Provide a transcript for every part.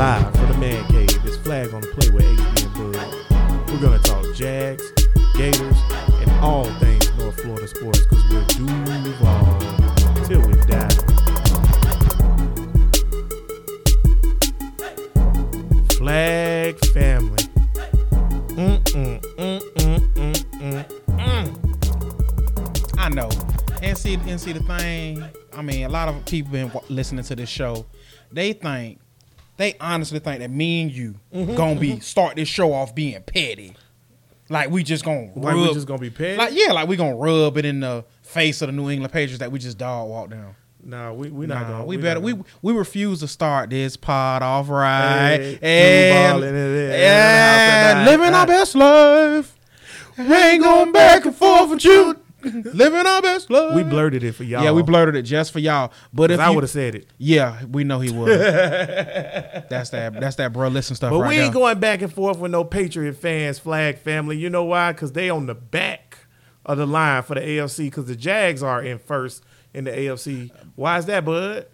Live from the Man Cave, it's Flag on the Play with HB and Bud. We're going to talk Jags, Gators, and all things North Florida sports, because we're due to evolve till we die. Flag family. I know. And see the thing, I mean, a lot of people been listening to this show. They honestly think that me and you gonna be start this show off being petty. Like we just gonna rub. Like we just gonna be petty? Like, yeah, like we gonna rub it in the face of the New England Patriots that we just dog walk down. Nah, we not gonna. We refuse to start this pod off right. And living our best life. We ain't going back and forth with you. Living our best life. We blurted it for y'all. Yeah, we blurted it just for y'all. But if I would have said it, yeah, we know he would. That's that bro. Listen stuff. But right we ain't now. Going back and forth with no Patriot fans, Flag family. You know why? Because they on the back of the line for the AFC. Because the Jags are in first in the AFC. Why is that, bud?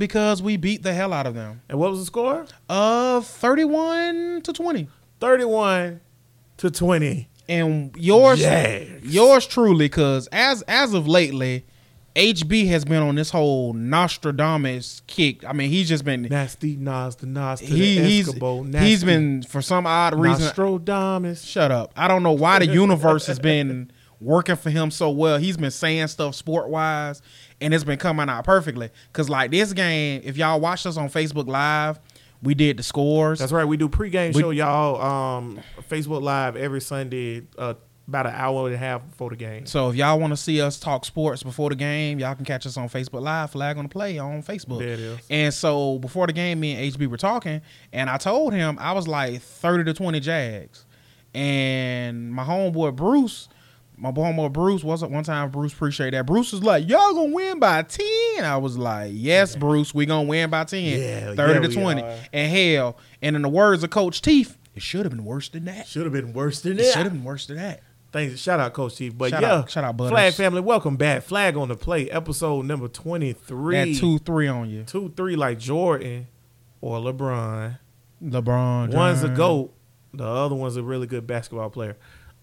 Because we beat the hell out of them. And what was the score? 31-20. 31-20. And yours truly, because as of lately, HB has been on this whole Nostradamus kick. I mean, he's just been nasty Nas the Nas to the Escobar. He's been for some odd reason. Nostradamus, shut up! I don't know why the universe has been working for him so well. He's been saying stuff sport wise, and it's been coming out perfectly. Because like this game, if y'all watched us on Facebook Live. We did the scores. That's right. We do pregame show, y'all. Facebook Live every Sunday, about an hour and a half before the game. So if y'all want to see us talk sports before the game, y'all can catch us on Facebook Live, Flag on the Play on Facebook. There it is. And so before the game, me and HB were talking, and I told him I was like 30-20 Jags. And my homeboy Bruce wasn't one time. Bruce, appreciate that. Bruce was like, y'all gonna win by 10. I was like, yes, Bruce, we gonna win by 10. Yeah, 30-20. And hell, and in the words of Coach Teef, it should have been worse than that. Thanks. Shout out Coach Teef. But shout out Butters. Flag family, welcome back. Flag on the Play, episode number 23. That 2-3 on you. 2-3 like Jordan or LeBron. LeBron. One's a GOAT. The other one's a really good basketball player.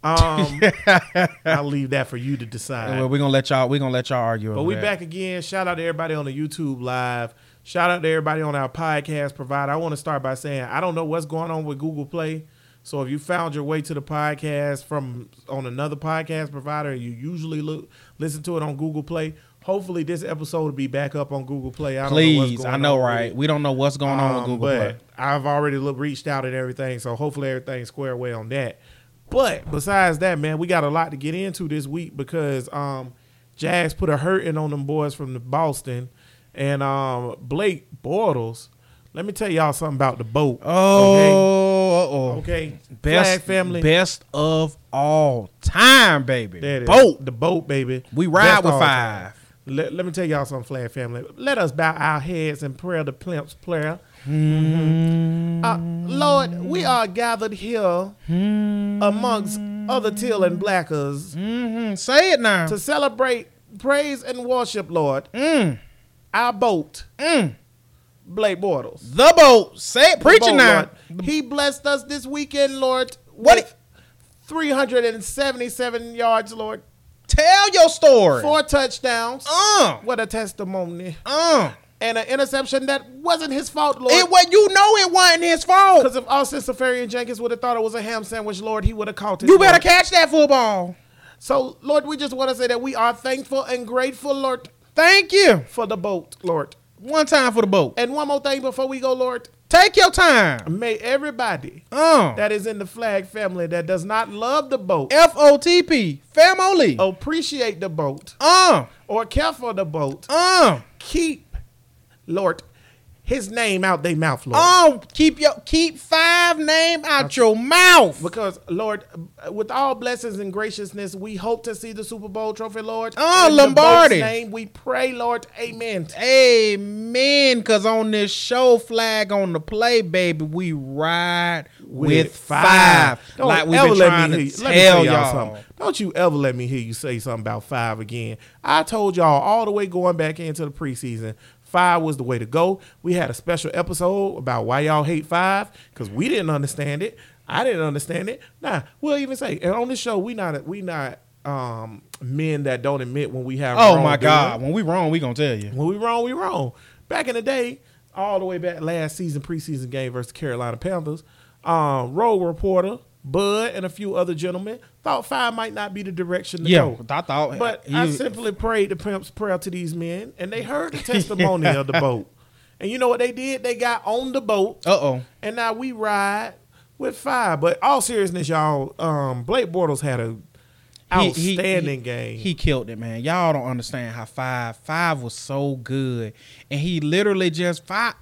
I'll leave that for you to decide. Well, we're gonna let y'all argue. But we back again. Shout out to everybody on the YouTube Live. Shout out to everybody on our podcast provider. I want to start by saying I don't know what's going on with Google Play. So if you found your way to the podcast from on another podcast provider, and you usually listen to it on Google Play. Hopefully this episode will be back up on Google Play. I don't know what's going on, right? We don't know what's going on with Google Play. I've already reached out and everything, so hopefully everything's squared away on that. But besides that, man, we got a lot to get into this week because Jags put a hurting on them boys from the Boston. And Blake Bortles, let me tell y'all something about the boat. Okay. Flag family. Best of all time, baby. The boat, baby. We ride with five. Let me tell y'all something, Flag family. Let us bow our heads in prayer to Plimp's prayer. Mm-hmm. Lord, we are gathered here amongst other teal and blackers. Mm-hmm. Say it now. To celebrate, praise, and worship, Lord. Our boat, Blake Bortles. The boat. Say it. Preach it now. Lord. He blessed us this weekend, Lord. What? 377 yards, Lord. Tell your story. 4 touchdowns. What a testimony. And an interception that wasn't his fault, Lord. You know it wasn't his fault. Because if Austin Seferian-Jenkins would have thought it was a ham sandwich, Lord, he would have caught it. You better catch that football. So, Lord, we just want to say that we are thankful and grateful, Lord. Thank you. For the boat, Lord. One time for the boat. And one more thing before we go, Lord. Take your time. May everybody that is in the Flag family that does not love the boat. FOTP. Family. Appreciate the boat. Or care for the boat. Keep. Lord, his name out they mouth, Lord. Keep five name out your mouth. Because, Lord, with all blessings and graciousness, we hope to see the Super Bowl trophy, Lord. In Lombardi. In the boat's name we pray, Lord. Amen. Amen. Because on this show, Flag on the Play, baby, we ride with five. Don't like we've been trying to tell y'all something. Don't you ever let me hear you say something about five again. I told y'all all the way going back into the preseason, five was the way to go. We had a special episode about why y'all hate five because we didn't understand it. I didn't understand it. Nah, we'll even say, and on this show, we not men that don't admit when we have wrong. Oh, my God. When we wrong, we going to tell you. When we wrong, we wrong. Back in the day, all the way back last season, preseason game versus Carolina Panthers, Road Reporter, Bud, and a few other gentlemen thought five might not be the direction to go. I thought, but I simply prayed the pimp's prayer to these men, and they heard the testimony of the boat. And you know what they did? They got on the boat. Uh-oh. And now we ride with five. But all seriousness, y'all, Blake Bortles had a outstanding game. He killed it, man. Y'all don't understand how five was so good. And he literally just five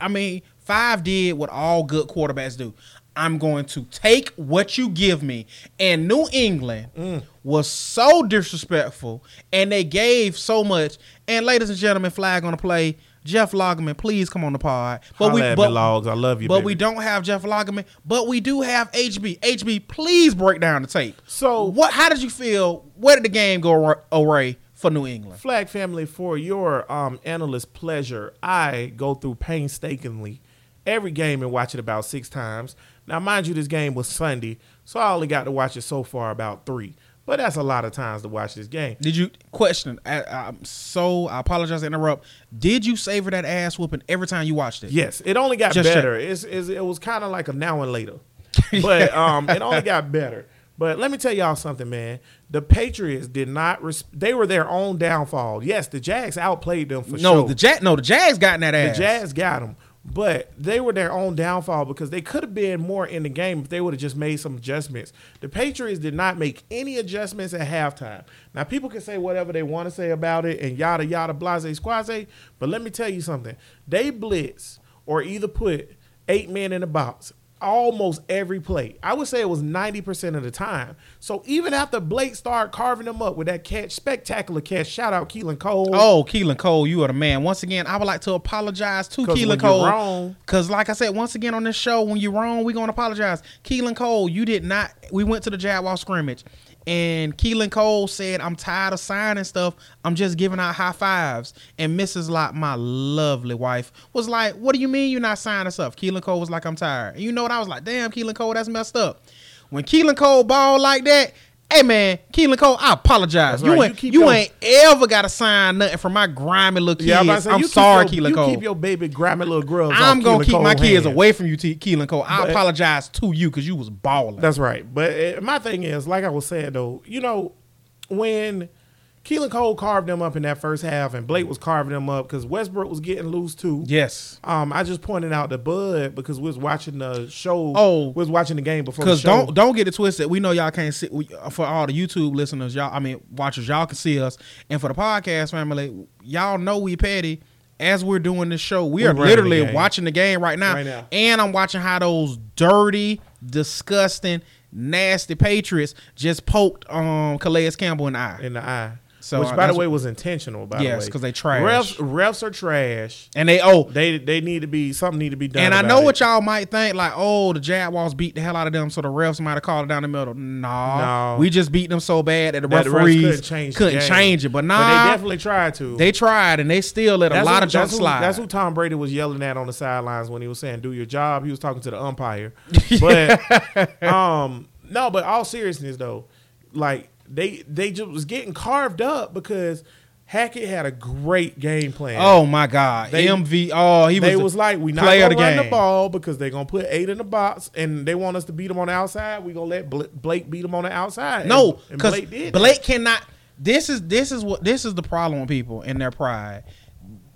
did what all good quarterbacks do. I'm going to take what you give me. And New England was so disrespectful, and they gave so much. And ladies and gentlemen, flag on the play. Jeff Loggeman, please come on the pod. Logs, I love you. But baby, we don't have Jeff Loggeman, but we do have HB. HB, please break down the tape. So, how did you feel? Where did the game go awry for New England? Flag family, for your analyst pleasure, I go through painstakingly every game and watch it about 6 times. Now, mind you, this game was Sunday, so I only got to watch it so far about 3. But that's a lot of times to watch this game. Did you question? I apologize to interrupt. Did you savor that ass whooping every time you watched it? Yes, it only got better. It was kind of like a now and later, but it only got better. But let me tell y'all something, man. The Patriots did not. They were their own downfall. Yes, the Jags outplayed them for sure. The Jags got in that ass. The Jags got them. But they were their own downfall because they could have been more in the game if they would have just made some adjustments. The Patriots did not make any adjustments at halftime. Now, people can say whatever they want to say about it and yada, yada, blase, squaze. But let me tell you something. They blitz or either put 8 men in the box almost every play. I would say it was 90% of the time. So even after Blake started carving them up with that catch, spectacular catch, shout out Keelan Cole. Oh, Keelan Cole, you are the man. Once again, I would like to apologize to Keelan Cole. Because like I said, once again on this show, when you're wrong, we're going to apologize. Keelan Cole, we went to the Jaguar scrimmage. And Keelan Cole said, I'm tired of signing stuff. I'm just giving out high fives. And Mrs. Lott, my lovely wife, was like, what do you mean you're not signing stuff? Keelan Cole was like, I'm tired. And you know what? I was like, damn, Keelan Cole, that's messed up. When Keelan Cole balled like that, hey, man, Keelan Cole, I apologize. That's you ain't ever got to sign nothing from my grimy little kids. I'm sorry, Keelan Cole. You keep your baby grimy little grubs. I'm going to keep my kids away from you, Keelan Cole. I apologize to you because you was balling. That's right. But my thing is, like I was saying, though, you know, when Keelan Cole carved them up in that first half and Blake was carving them up because Westbrook was getting loose, too. Yes. I just pointed out to Bud because we was watching the show. Oh. We was watching the game before the show. Because don't get it twisted. We know y'all can't see. For all the YouTube listeners, watchers, y'all can see us. And for the podcast family, y'all know we petty. As we're doing this show, we're literally watching the game right now. And I'm watching how those dirty, disgusting, nasty Patriots just poked Calais Campbell in the eye. So, which, by the way, was intentional. Yes, because they trash. Refs are trash, and they they need to be something need to be done. And I know what y'all might think, like, the Jaguars beat the hell out of them, so the refs might have called it down the middle. No, we just beat them so bad that the referees couldn't change it. But they definitely tried to. They tried, and they still let a lot of jump slide. That's who Tom Brady was yelling at on the sidelines when he was saying, "Do your job." He was talking to the umpire. But no, but all seriousness though, like. They just was getting carved up because Hackett had a great game plan. Oh my God, he was like, we not gonna run the ball because they're gonna put 8 in the box and they want us to beat them on the outside. We gonna let Blake beat them on the outside. No, because Blake did. Blake cannot. This is the problem with people and their pride.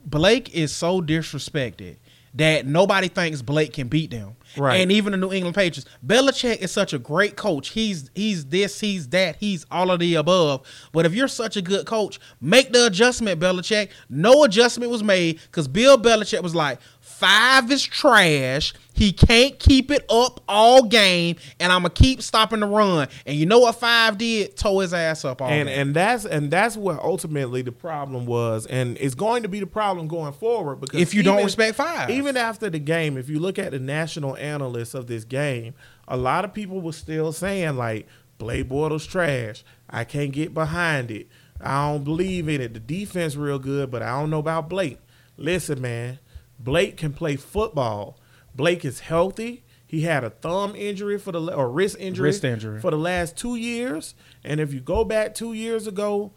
Blake is so disrespected that nobody thinks Blake can beat them. Right. And even the New England Patriots. Belichick is such a great coach. He's this, he's that, he's all of the above. But if you're such a good coach, make the adjustment, Belichick. No adjustment was made because Bill Belichick was like, 5 is trash. He can't keep it up all game, and I'm going to keep stopping the run. And you know what 5 did? Tore his ass up all game. And that's what ultimately the problem was, and it's going to be the problem going forward. Because if you don't respect 5. Even after the game, if you look at the national analysts of this game, a lot of people were still saying, like, Blake Bortles trash. I can't get behind it. I don't believe in it. The defense real good, but I don't know about Blake. Listen, man, Blake can play football. Blake is healthy. He had a thumb injury or wrist injury for the last 2 years. And if you go back 2 years ago,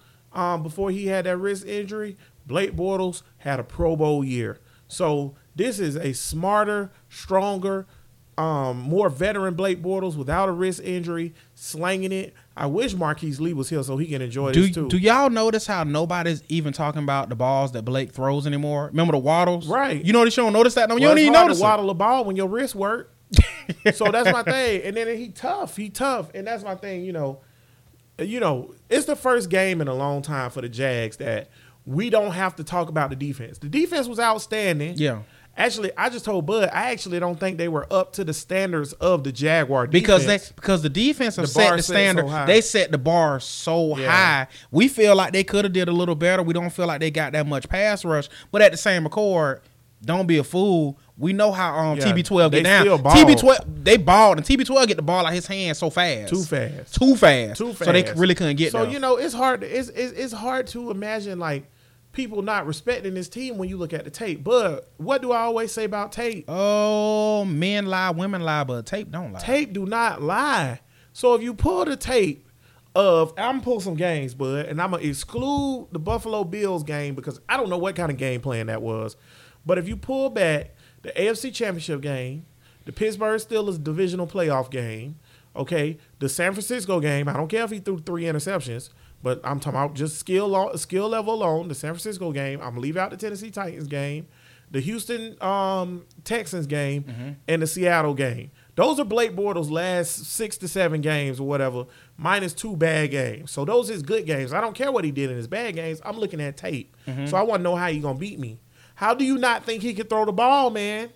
before he had that wrist injury, Blake Bortles had a Pro Bowl year. So this is a smarter, stronger, more veteran Blake Bortles without a wrist injury, slanging it. I wish Marquise Lee was here so he can enjoy this too. Do y'all notice how nobody's even talking about the balls that Blake throws anymore? Remember the waddles? Right. You notice you don't notice that? No, well, you don't even notice it. It's hard to waddle a ball when your wrists work. So that's my thing. And then he tough. And that's my thing, you know, it's the first game in a long time for the Jags that we don't have to talk about the defense. The defense was outstanding. Yeah. Actually, I just told Bud, I actually don't think they were up to the standards of the Jaguar defense. Because the defense have set the standard. So they set the bar so high. We feel like they could have did a little better. We don't feel like they got that much pass rush. But at the same accord, don't be a fool. We know how TB12 get down. TB12, they balled, and TB12 get the ball out of his hand so fast. Too fast. So they really couldn't get there. So, you know, it's hard to imagine, like, people not respecting this team when you look at the tape. But what do I always say about tape? Oh, men lie, women lie, but tape don't lie. Tape do not lie. So if you pull the tape of, I'm going to pull some games, Bud, and I'm going to exclude the Buffalo Bills game because I don't know what kind of game plan that was. But if you pull back the AFC Championship game, the Pittsburgh Steelers divisional playoff game, okay, the San Francisco game, I don't care if he threw 3 interceptions, but I'm talking about just skill level alone, the San Francisco game, I'm going to leave out the Tennessee Titans game, the Houston Texans game, mm-hmm. and the Seattle game. Those are Blake Bortles' last 6 to 7 games or whatever, minus 2 bad games. So those is good games. I don't care what he did in his bad games. I'm looking at tape. Mm-hmm. So I want to know how he's going to beat me. How do you not think he could throw the ball, man?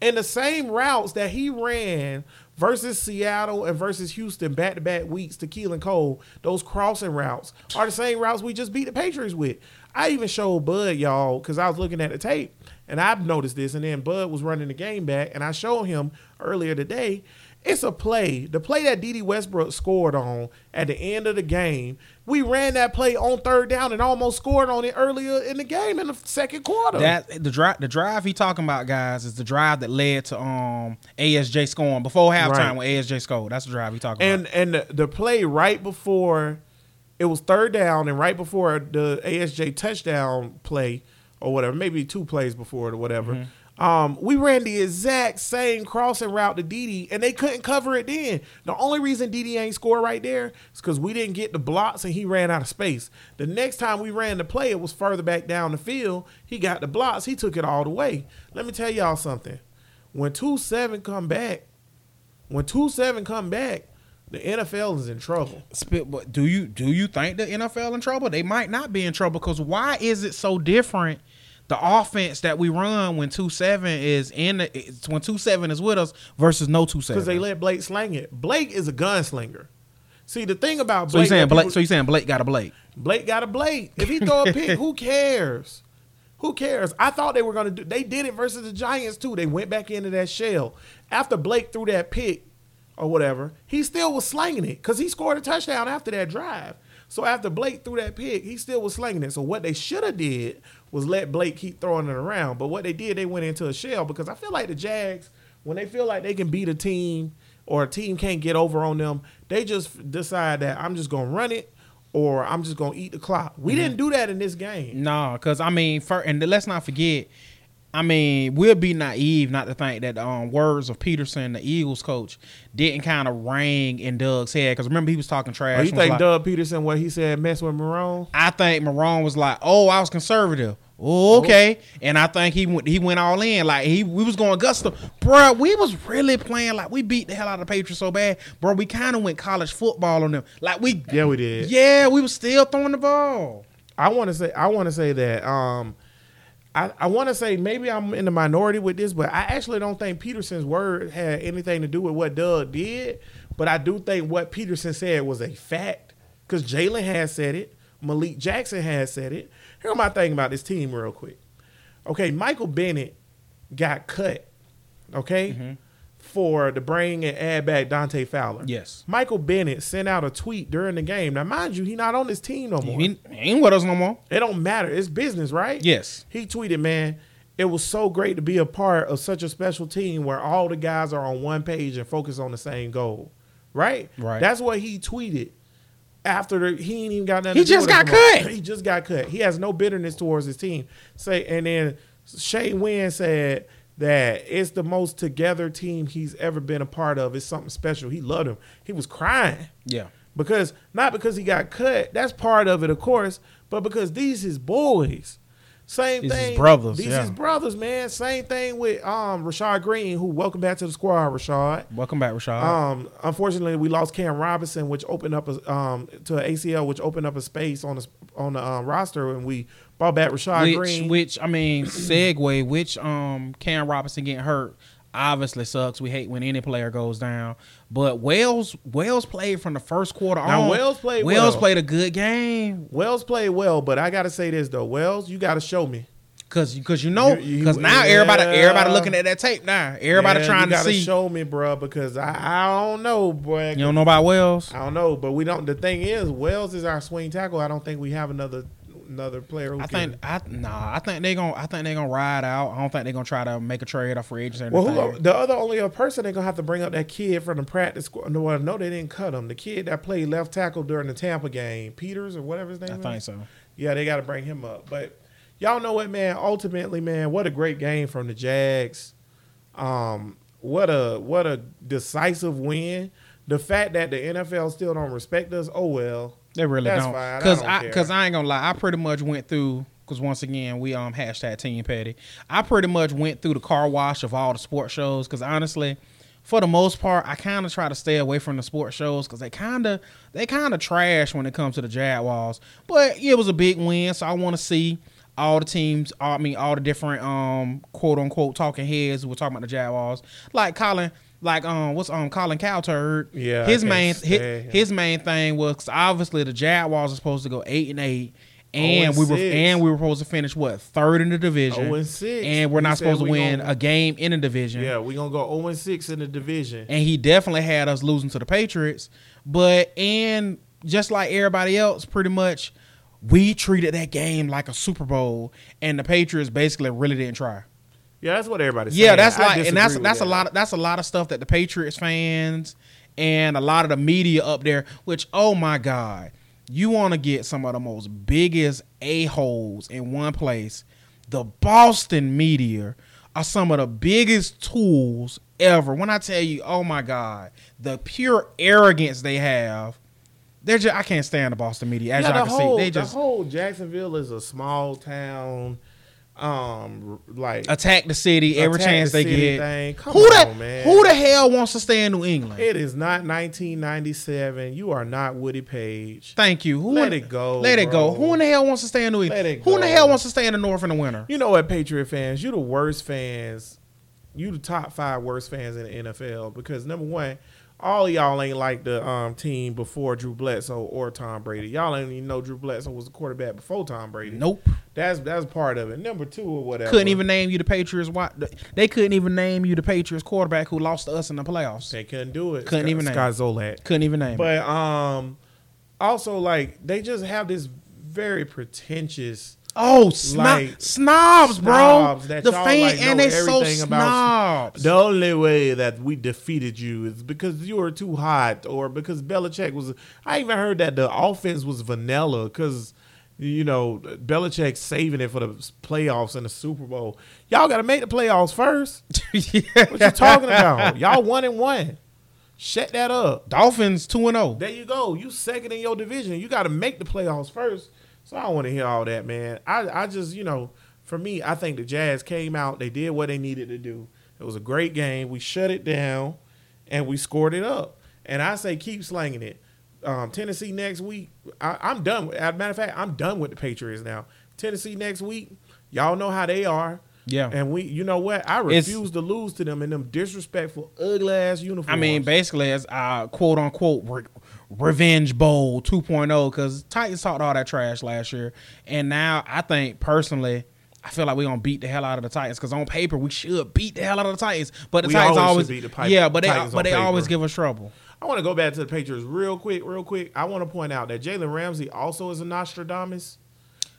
And the same routes that he ran versus Seattle and versus Houston back-to-back weeks to Keelan Cole, those crossing routes are the same routes we just beat the Patriots with. I even showed Bud, y'all, because I was looking at the tape, and I've noticed this, and then Bud was running the game back, and I showed him earlier today. It's a play. The play that Dede Westbrook scored on at the end of the game, we ran that play on 3rd down and almost scored on it earlier in the game in the 2nd quarter. The drive he talking about, guys, is the drive that led to ASJ scoring before halftime when ASJ scored. That's the drive he talking about. And the play right before it was 3rd down and right before the ASJ touchdown play or whatever, maybe 2 plays before it or whatever, mm-hmm. We ran the exact same crossing route to Dede, and they couldn't cover it then. The only reason Dede ain't scored right there is because we didn't get the blocks and he ran out of space. The next time we ran the play, it was further back down the field. He got the blocks. He took it all the way. Let me tell y'all something. When 2-7 come back, the NFL is in trouble. But do you think the NFL in trouble? They might not be in trouble because why is it so different? The offense that we run when 2-7 is when 2-7 is with us versus no 2-7. Because they let Blake slang it. Blake is a gunslinger. See, the thing about Blake. So you're saying Blake got a Blake? Blake got a Blake. If he throw a pick, who cares? Who cares? I thought they were going to do. They did it versus the Giants too. They went back into that shell after Blake threw that pick or whatever. He still was slanging it because he scored a touchdown after that drive. So after Blake threw that pick, he still was slanging it. So what they should have did was let Blake keep throwing it around. But what they did, they went into a shell because I feel like the Jags, when they feel like they can beat a team or a team can't get over on them, they just decide that I'm just going to run it or I'm just going to eat the clock. We didn't do that in this game. No, because, I mean, and let's not forget, I mean, we'll be naive not to think that the words of Peterson, the Eagles coach, didn't kind of ring in Doug's head. Because remember, he was talking trash. You think like, Doug Peterson, what he said, mess with Marone? I think Marone was like, oh, I was conservative. Oh, okay. Oh. And I think he went all in. Like, we was going gusto. Bro, we was really playing like we beat the hell out of the Patriots so bad. Bro, we kind of went college football on them. Like, we. Yeah, we did. Yeah, we was still throwing the ball. I want to say that. I want to say maybe I'm in the minority with this, but I actually don't think Peterson's word had anything to do with what Doug did. But I do think what Peterson said was a fact because Jalen has said it. Malik Jackson has said it. Here's my thing about this team real quick. Okay, Michael Bennett got cut. Okay? Mm-hmm. for to bring and add back Dante Fowler. Yes. Michael Bennett sent out a tweet during the game. Now, mind you, he's not on this team no more. He ain't with us no more. It don't matter. It's business, right? Yes. He tweeted, man, it was so great to be a part of such a special team where all the guys are on one page and focus on the same goal. Right? Right. That's what he tweeted after he ain't even got nothing to do with it. He just got cut. He just got cut. He has no bitterness towards his team. And then Shay Wynn said that it's the most together team he's ever been a part of. It's something special. He loved him. He was crying. Yeah. Because, not because he got cut. That's part of it, of course. But because these his boys. Same thing. These his brothers. These his brothers, man. Same thing with Rashad Greene, who welcome back to the squad, Rashad. Welcome back, Rashad. Unfortunately, we lost Cam Robinson, which opened up to an ACL, which opened up a space on the roster, and we brought back Rashad Greene. Which, I mean, segue, Cam Robinson getting hurt obviously sucks. We hate when any player goes down. But Wells played from the first quarter on. Now, Wells played a good game. Wells played well, but I got to say this, though. Wells, you got to show me. Because you know, because now everybody looking at that tape now. Everybody trying to see. You got to show me, bro, because I don't know, boy. You don't know about Wells? I don't know, but we don't. The thing is, Wells is our swing tackle. I don't think we have another player. I think they're gonna ride out. I don't think they're gonna try to make a trade or free agents. Well, the only other person they're gonna have to bring up, that kid from the practice squad. No, they didn't cut him. The kid that played left tackle during the Tampa game, Peters or whatever his name is. I think so. Yeah, they got to bring him up. But y'all know what, man. Ultimately, man, what a great game from the Jags. What a decisive win. The fact that the NFL still don't respect us. Oh well. They really don't. Because I ain't gonna lie, I pretty much went through. Because once again, we hashtag Team Petty. I pretty much went through the car wash of all the sports shows. Because honestly, for the most part, I kind of try to stay away from the sports shows because they kind of trash when it comes to the Jaguars. But it was a big win, so I want to see all the teams. All the different quote unquote talking heads who were talking about the Jaguars, like Colin. Like Colin Cowherd. Yeah, his main thing was, 'cause obviously the Jaguars are supposed to go 8-8, and we were supposed to finish what, third in the division. 0-6, and we're not supposed to win a game in the division. Yeah, we're gonna go 0-6 in the division. And he definitely had us losing to the Patriots, and just like everybody else, pretty much we treated that game like a Super Bowl, and the Patriots basically really didn't try. Yeah, that's what everybody's saying. Yeah, that's a lot of stuff that the Patriots fans and a lot of the media up there, which, oh my God, you want to get some of the most biggest a-holes in one place. The Boston media are some of the biggest tools ever. When I tell you, oh my God, the pure arrogance they have. They're just, I can't stand the Boston media. As y'all can see, the whole Jacksonville is a small town. Like attack the city every chance they get. Who the hell wants to stay in New England? It is not 1997. You are not Woody Page. Thank you. Let it go. Who in the hell wants to stay in New England? Who in the hell wants to stay in the North in the winter? You know what, Patriot fans, you the worst fans. You the top 5 worst fans in the NFL because number one, all of y'all ain't like the team before Drew Bledsoe or Tom Brady. Y'all ain't even know Drew Bledsoe was a quarterback before Tom Brady. Nope. That's part of it. Number 2 or whatever. Couldn't even name you the Patriots. They couldn't even name you the Patriots quarterback who lost to us in the playoffs. They couldn't do it. Couldn't even name Scott Zolak. Couldn't even name. But also like they just have this very pretentious. Oh, snobs, bro. The fans, and they so snobs. The only way that we defeated you is because you were too hot or because Belichick was – I even heard that the offense was vanilla because, you know, Belichick's saving it for the playoffs and the Super Bowl. Y'all got to make the playoffs first. Yeah. What you talking about? Y'all 1-1. Shut that up. Dolphins 2-0. There you go. You second in your division. You got to make the playoffs first. So I don't want to hear all that, man. I just, you know, for me, I think the Jazz came out. They did what they needed to do. It was a great game. We shut it down, and we scored it up. And I say keep slanging it. Tennessee next week, I'm done with. As a matter of fact, I'm done with the Patriots now. Tennessee next week, y'all know how they are. Yeah. And we, you know what? I refuse to lose to them in them disrespectful, ugly-ass uniforms. I mean, basically, as quote-unquote Revenge Bowl 2.0 because Titans talked all that trash last year. And now I think personally, I feel like we're going to beat the hell out of the Titans, because on paper we should beat the hell out of the Titans. But the Titans always beat the Titans. Yeah, but they always give us trouble. I want to go back to the Patriots real quick. I want to point out that Jalen Ramsey also is a Nostradamus.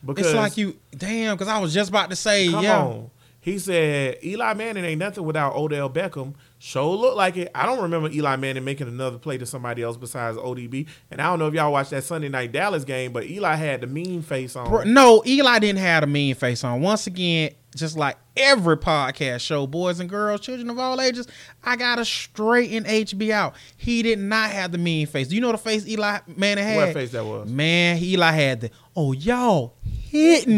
Because it's like because I was just about to say, come on. He said, Eli Manning ain't nothing without Odell Beckham. Sure look like it. I don't remember Eli Manning making another play to somebody else besides ODB. And I don't know if y'all watched that Sunday night Dallas game, but Eli had the mean face on. No, Eli didn't have the mean face on. Once again, just like every podcast show, boys and girls, children of all ages, I got to straighten HB out. He did not have the mean face. Do you know the face Eli Manning had? What face that was? Man, Eli had the, oh, y'all hitting.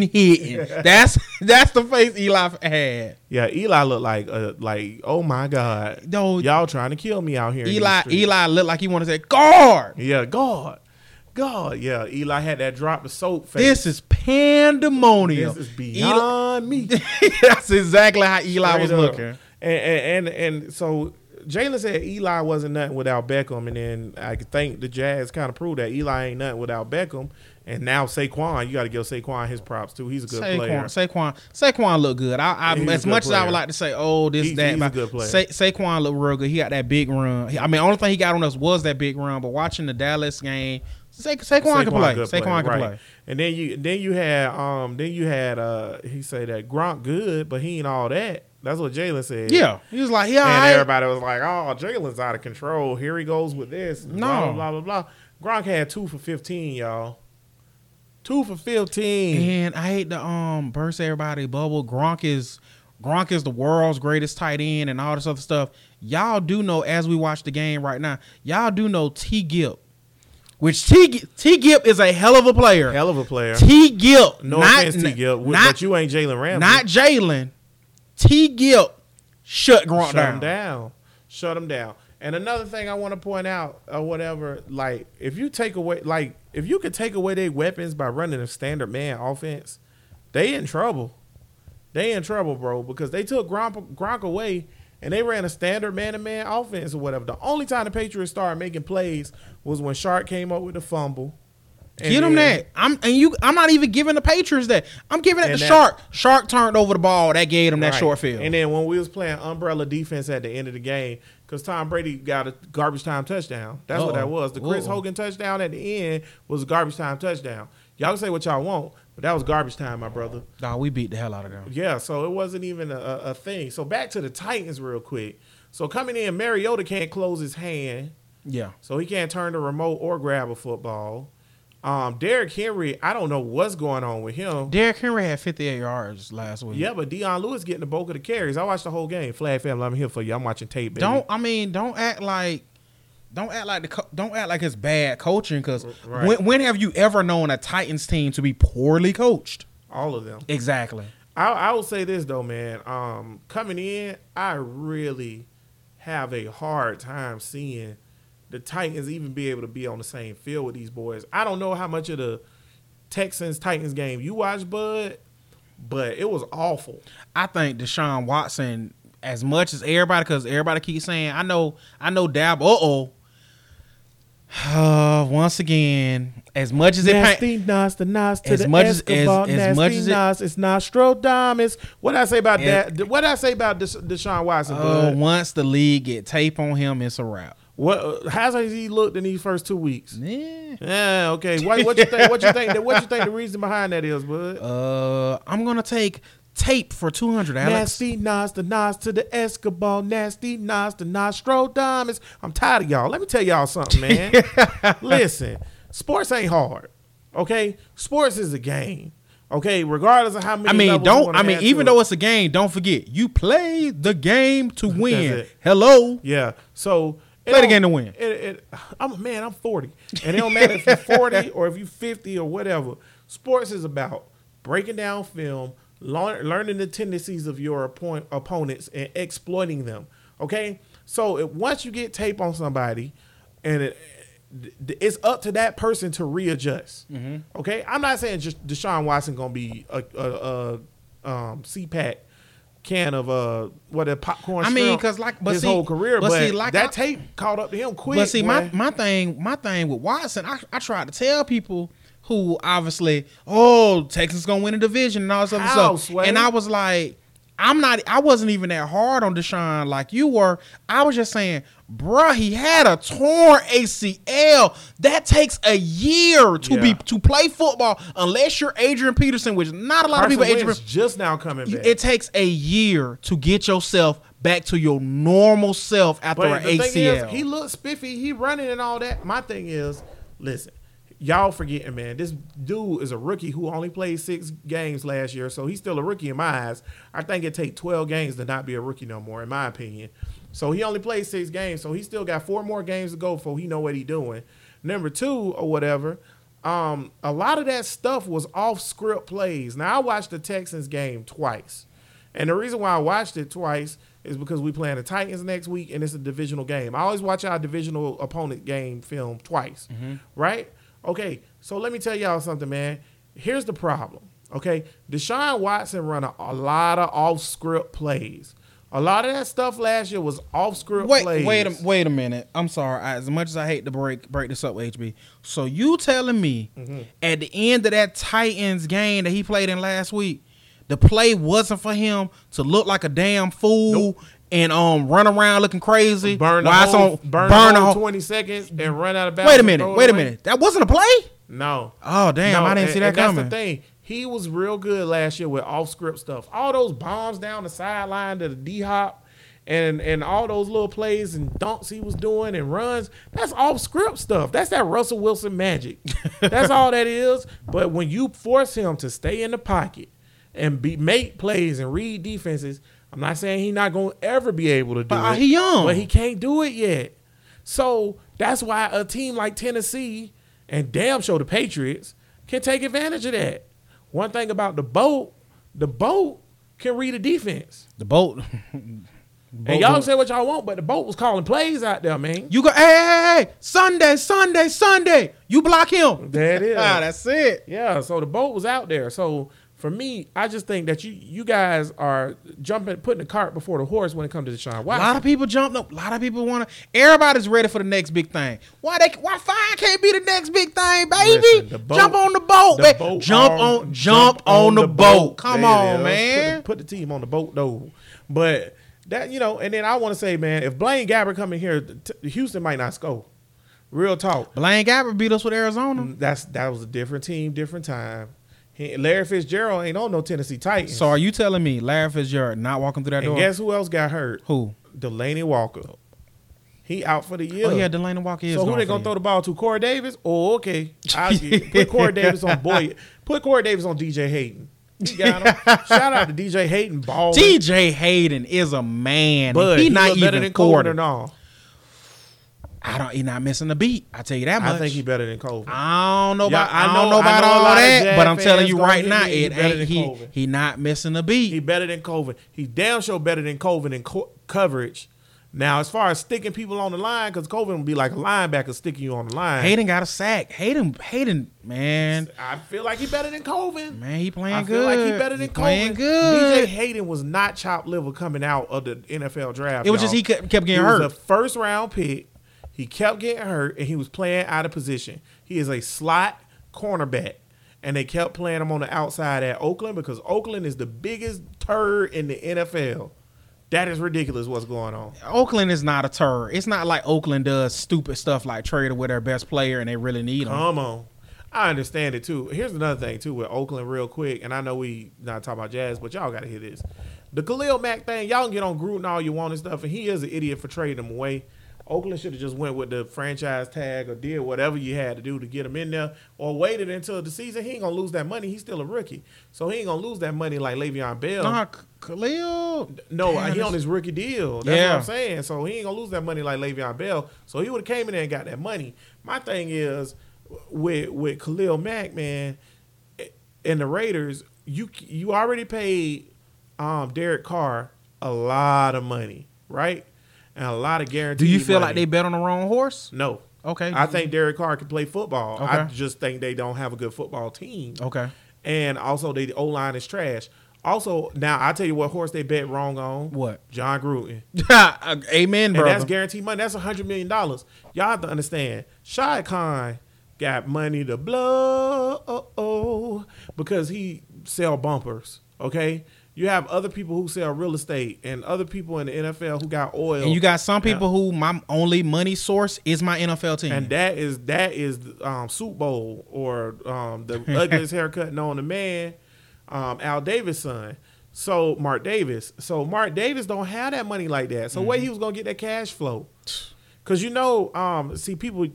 That's the face Eli had. Yeah, Eli looked like oh my God, y'all trying to kill me out here. Eli looked like he wanted to say guard. Yeah, guard. Yeah, Eli had that drop of soap face. This is pandemonium. This is beyond me. That's exactly how Eli was looking. And so Jalen said Eli wasn't nothing without Beckham, and then I think the Jazz kind of proved that Eli ain't nothing without Beckham. And now Saquon, you got to give Saquon his props, too. He's a good player. Saquon looked good. I would like to say, he's a good player. Saquon looked real good. He got that big run. I mean, only thing he got on us was that big run. But watching the Dallas game, Saquon can play. Saquon can play. And then you had he said that Gronk good, but he ain't all that. That's what Jalen said. Yeah, he was like, yeah. And everybody was like, oh, Jalen's out of control. Here he goes with this. No, blah blah blah blah. Gronk had 2 for 15, y'all. 2 for 15, and I hate to burst everybody's bubble. Gronk is the world's greatest tight end, and all this other stuff. Y'all do know, as we watch the game right now, y'all do know T. Gill, which T. Gill is a hell of a player. T. Gill, no offense, T. Gill, but you ain't Jalen Ramsey. Not Jalen. T. Gill shut Gronk down. Shut him down. And another thing I want to point out, or whatever, like if you take away, like if you could take away their weapons by running a standard man offense, they in trouble. They in trouble, bro, because they took Gronk away and they ran a standard man-to-man offense or whatever. The only time the Patriots started making plays was when Shark came up with the fumble. Give him that. I'm not even giving the Patriots that. I'm giving it to Shark. Shark turned over the ball. That gave him that short field. And then when we was playing umbrella defense at the end of the game, because Tom Brady got a garbage time touchdown. That's what that was. The Chris Hogan touchdown at the end was a garbage time touchdown. Y'all can say what y'all want, but that was garbage time, my brother. Nah, we beat the hell out of them. Yeah, so it wasn't even a thing. So back to the Titans real quick. So coming in, Mariota can't close his hand. Yeah. So he can't turn the remote or grab a football. Derrick Henry, I don't know what's going on with him. Derrick Henry had 58 yards last week. Yeah, but Deion Lewis getting the bulk of the carries. I watched the whole game. Flag family, I'm here for you. I'm watching tape, baby. Don't act like it's bad coaching, because when have you ever known a Titans team to be poorly coached? All of them. Exactly. I will say this though, man. Coming in, I really have a hard time seeing the Titans even be able to be on the same field with these boys. I don't know how much of the Texans-Titans game you watched, Bud, but it was awful. I think Deshaun Watson, as much as everybody, because everybody keeps saying, I know Dab, once again, as much as nasty, it it's Nostradamus. What I say about that? What I say about Deshaun Watson? Once the league get tape on him, it's a wrap. What? How's he looked in these first 2 weeks? Yeah. Okay. What you think? What you think the reason behind that is, bud? I'm gonna take tape for 200. Alex. Nasty Nas, the Nas to the Escobar. Nasty Nas, the Nostradamus. I'm tired of y'all. Let me tell y'all something, man. Listen, sports ain't hard. Okay, sports is a game. Okay, regardless of how many. Even though it's a game, don't forget you play the game to win. Hello. Yeah. So. Play the game to win. I'm 40. And it don't matter if you're 40 or if you're 50 or whatever. Sports is about breaking down film, learning the tendencies of your opponents, and exploiting them. Okay? So once you get tape on somebody, and it's up to that person to readjust. Mm-hmm. Okay? I'm not saying just Deshaun Watson going to be a CPAC can of popcorn. Whole career, but tape caught up to him quick. But see, my thing with Watson, I tried to tell people who obviously, oh, Texans going to win a division and all this other stuff. And I was like, I wasn't even that hard on Deshaun like you were. I was just saying, bruh, he had a torn ACL. That takes a year to play football, unless you're Adrian Peterson, which not a lot of people. Adrian just now coming back. It takes a year to get yourself back to your normal self after an ACL. Thing is, he looks spiffy. He running and all that. My thing is, listen, y'all forgetting, man, this dude is a rookie who only played 6 games last year, so he's still a rookie in my eyes. I think it takes 12 games to not be a rookie no more, in my opinion. So he only played 6 games, so he still got 4 more games to go before he know what he doing. Number 2 or whatever, a lot of that stuff was off-script plays. Now, I watched the Texans game twice, and the reason why I watched it twice is because we playing the Titans next week, and it's a divisional game. I always watch our divisional opponent game film twice, right? Okay, so let me tell y'all something, man. Here's the problem, okay? Deshaun Watson run a lot of off-script plays. A lot of that stuff last year was off-script plays. Wait a minute. I'm sorry. As much as I hate to break this up, HB. So you telling me at the end of that Titans game that he played in last week, the play wasn't for him to look like a damn fool and run around looking crazy. Burn the whole 20 seconds and run out of bounds. Wait a minute. That wasn't a play? No. Oh, damn. No, I didn't see that coming. That's the thing. He was real good last year with off-script stuff. All those bombs down the sideline to the D-hop and all those little plays and dunks he was doing and runs, that's off-script stuff. That's that Russell Wilson magic. That's all that is. But when you force him to stay in the pocket and make plays and read defenses, I'm not saying he's not going to ever be able to do it. He young. But he can't do it yet. So that's why a team like Tennessee and damn sure the Patriots can take advantage of that. One thing about the boat can read a defense. And y'all say what y'all want, but the boat was calling plays out there, man. You go, hey, Sunday. You block him. There it is. That's it. Yeah, so the boat was out there. So for me, I just think that you guys are putting the cart before the horse when it comes to Deshaun Watson. A lot of people jumped up. A lot of people want to. Everybody's ready for the next big thing. Why fire can't be the next big thing, baby? Listen, jump on the boat, baby. Jump on the boat. Come on, man. Put the team on the boat, though. But that, and then I want to say, man, if Blaine Gabbert come in here, Houston might not score. Real talk. Blaine Gabbert beat us with Arizona. That was a different team, different time. Larry Fitzgerald ain't on no Tennessee Titans. So are you telling me Larry Fitzgerald not walking through that door? And guess who else got hurt? Who? Delanie Walker. He out for the year. Oh, yeah, Delanie Walker is. So who they going to throw the ball to? Corey Davis? Oh, okay. Put Corey Davis on Boyd. Put Corey Davis on DJ Hayden. You got him. Shout out to DJ Hayden. Ball. DJ Hayden is a man. But he not even better than Corey and all. He's not missing a beat. I tell you that much. I think he's better than Colvin. I don't know about all that, but I'm telling you right now, he's not missing a beat. He's better than Colvin. He's damn sure better than Colvin in coverage. Now, as far as sticking people on the line, because Colvin would be like a linebacker sticking you on the line. Hayden got a sack. Hayden, man. I feel like he's better than Colvin. Man, he playing good. I feel like he's better than Colvin. Playing good. DJ Hayden was not chopped liver coming out of the NFL draft. It was just he kept getting hurt. He was a first-round pick. He kept getting hurt, and he was playing out of position. He is a slot cornerback, and they kept playing him on the outside at Oakland because Oakland is the biggest turd in the NFL. That is ridiculous what's going on. Oakland is not a turd. It's not like Oakland does stupid stuff like trade away their best player and they really need him. Come on. I understand it, too. Here's another thing, too, with Oakland real quick, and I know we not talking about Jazz, but y'all got to hear this. The Khalil Mack thing, y'all can get on Gruden all you want and stuff, and he is an idiot for trading him away. Oakland should have just went with the franchise tag or did whatever you had to do to get him in there or waited until the season. He ain't going to lose that money. He's still a rookie. So he ain't going to lose that money like Le'Veon Bell. Khalil. No, damn, he on his rookie deal. That's what I'm saying. So he ain't going to lose that money like Le'Veon Bell. So he would have came in there and got that money. My thing is with Khalil Mack, man, and the Raiders, you already paid Derek Carr a lot of money, right? And a lot of guarantees. Do you feel like they bet on the wrong horse? No. Okay. I think Derek Carr can play football. Okay. I just think they don't have a good football team. Okay. And also, the O-line is trash. Also, now I tell you what horse they bet wrong on. What? Jon Gruden. Amen, brother. And that's guaranteed money. That's $100 million. Y'all have to understand. Shad Khan got money to blow because he sell bumpers, okay? You have other people who sell real estate and other people in the NFL who got oil. And you got some people who my only money source is my NFL team. And that is Super Bowl or the ugliest haircut known to man, Al Davis' son. So Mark Davis. So Mark Davis don't have that money like that. So where he was going to get that cash flow? Because, a lot of people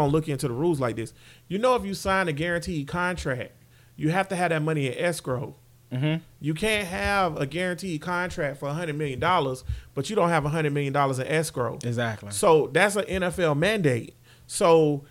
don't look into the rules like this. You know, if you sign a guaranteed contract, you have to have that money in escrow. Mm-hmm. You can't have a guaranteed contract for $100 million, but you don't have $100 million in escrow. Exactly. So that's an NFL mandate. So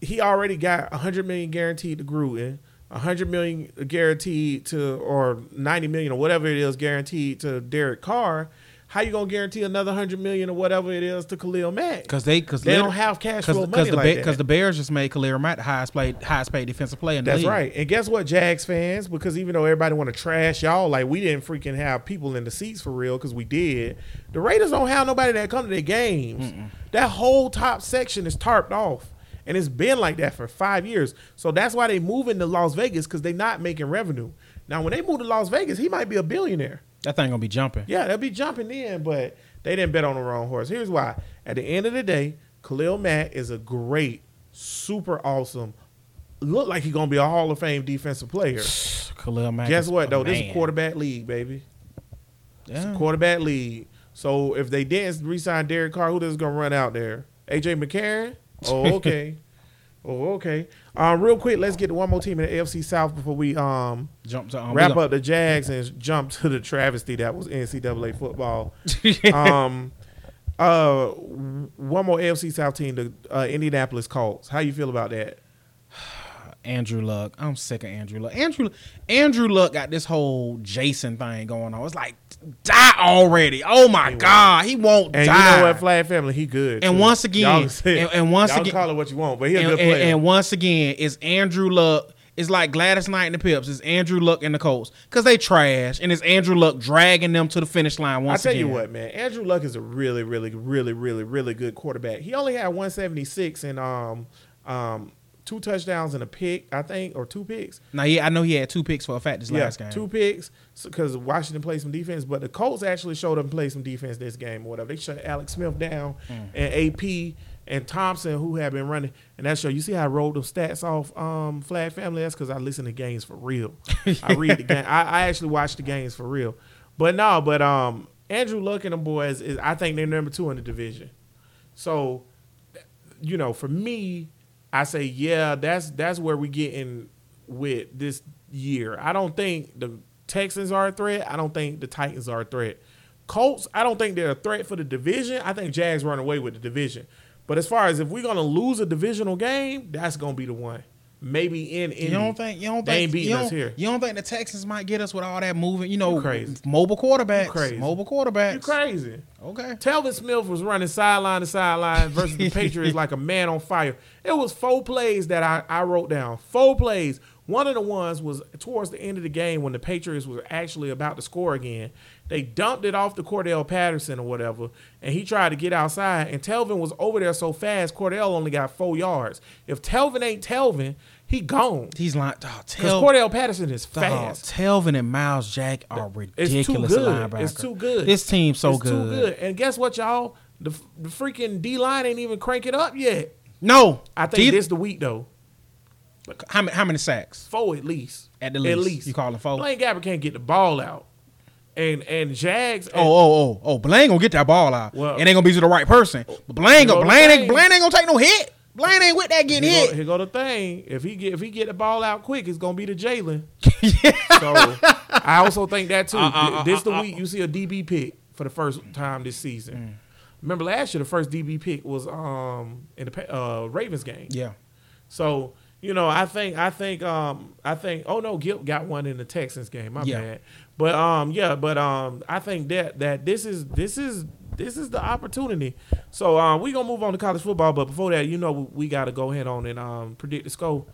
he already got $100 million guaranteed to Gruden, $100 million guaranteed to, or $90 million or whatever it is guaranteed to Derek Carr. How you going to guarantee another $100 million or whatever it is to Khalil Mack? Because they don't have cash flow money like that. Because the Bears just made Khalil Mack the highest paid defensive player in the league. That's right. And guess what, Jags fans? Because even though everybody want to trash y'all, like we didn't freaking have people in the seats for real because we did. The Raiders don't have nobody that come to their games. Mm-mm. That whole top section is tarped off. And it's been like that for 5 years. So that's why they moving to Las Vegas because they're not making revenue. Now, when they move to Las Vegas, he might be a billionaire. That thing gonna be jumping. Yeah, they'll be jumping in, but they didn't bet on the wrong horse. Here's why. At the end of the day, Khalil Mack is a great, super awesome, look like he's gonna be a Hall of Fame defensive player. Khalil Mack. Guess what though? Man. This is a quarterback league, baby. Yeah. It's a quarterback league. So if they didn't re-sign Derek Carr, who is gonna run out there? AJ McCarron? Oh, okay. Real quick, let's get to one more team in the AFC South before we wrap up the Jags and jump to the travesty that was NCAA football. One more AFC South team, the Indianapolis Colts. How you feel about that? Andrew Luck. I'm sick of Andrew Luck. Andrew Luck got this whole Jason thing going on. It's like, die already. Oh, my God. He won't die. And you know what, Flag Family, he good. And once again, y'all call it what you want, but he's a good player. And once again, it's Andrew Luck. It's like Gladys Knight and the Pips. It's Andrew Luck and the Colts because they trash, and it's Andrew Luck dragging them to the finish line once again. I tell you what, man. Andrew Luck is a really, really, really, really, really good quarterback. He only had 176 and two touchdowns and a pick, I think, or two picks. Now, yeah, I know he had two picks for a fact last game. Two picks because Washington played some defense, but the Colts actually showed up and played some defense this game or whatever. They shut Alex Smith down and AP and Thompson, who had been running. And that show, you see how I rolled those stats off Flag Family? That's because I listen to games for real. I read the game. I actually watch the games for real. But no, Andrew Luck and them boys, I think they're number 2 in the division. So, for me, I say, yeah, that's where we getting with this year. I don't think the Texans are a threat. I don't think the Titans are a threat. Colts, I don't think they're a threat for the division. I think Jags run away with the division. But as far as if we're gonna lose a divisional game, that's gonna be the one. Maybe you don't think the Texans might get us with all that moving? Mobile quarterbacks. You crazy. Okay. Telvin Smith was running sideline to sideline versus the Patriots like a man on fire. It was 4 plays that I wrote down. 4 plays. One of the ones was towards the end of the game when the Patriots were actually about to score again. They dumped it off to Cordell Patterson or whatever, and he tried to get outside, and Telvin was over there so fast, Cordell only got 4 yards. If Telvin ain't Telvin, he gone. He's like, because Cordell Patterson is fast. Telvin and Miles Jack are ridiculous linebackers. It's too good. This team's good. It's too good. And guess what, y'all? The freaking D-line ain't even crank it up yet. No. I think this the week, though. How many sacks? 4 at least. At least. You call them 4? Blaine Gabbert can't get the ball out. And Jags. Blaine gonna get that ball out. Well, and ain't gonna be to the right person. But Blaine ain't gonna take no hit. Blaine ain't with that getting hit. Here go the thing. If he get the ball out quick, it's gonna be to Jalen. So I also think that too. This week you see a DB pick for the first time this season. Remember last year the first DB pick was in the Ravens game. Yeah. So. I think. Oh no, Gilt got one in the Texans game. My bad. But I think that this is the opportunity. So we gonna move on to college football. But before that, we gotta go ahead on and predict the score.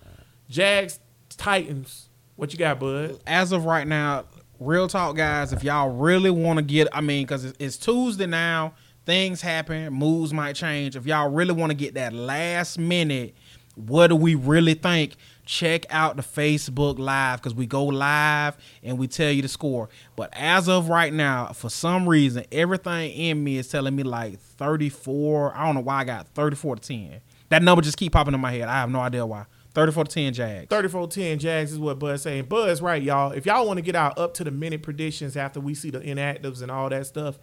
Jags, Titans. What you got, bud? As of right now, real talk, guys. If y'all really want to get, because it's Tuesday now, things happen, moves might change. If y'all really want to get that last minute What do we really think? Check out the Facebook Live, because we go live and we tell you the score. But as of right now, for some reason, everything in me is telling me like 34. I don't know why I got 34-10. That number just keep popping in my head. I have no idea why. 34-10 Jags. 34-10 Jags is what Bud's saying. Bud's right, y'all. If y'all want to get our up-to-the-minute predictions after we see the inactives and all that stuff,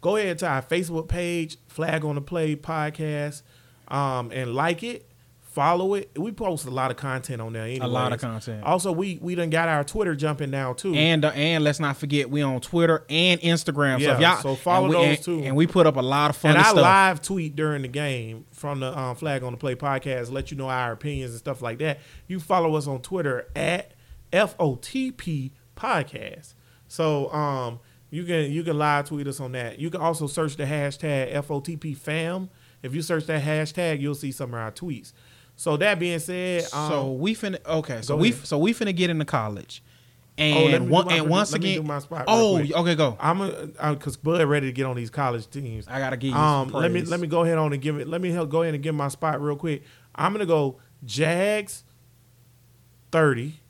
go ahead to our Facebook page, Flag on the Play Podcast, and like it. Follow it. We post a lot of content on there anyways. A lot of content. Also, we done got our Twitter jumping now too. And let's not forget, we on Twitter and Instagram. Yeah, so, if y'all, so follow those too. And we put up a lot of fun stuff. And I live tweet during the game from the Flag on the Play podcast, let you know our opinions and stuff like that. You follow us on Twitter at FOTP podcast. So you can live tweet us on that. You can also search the hashtag FOTP fam. If you search that hashtag, you'll see some of our tweets. So that being said, we finna get into college, go. I'm because Bud ready to get on these college teams. I gotta give you some praise. Let me go ahead on and give it. Let me go ahead and give my spot real quick. I'm gonna go Jags 30,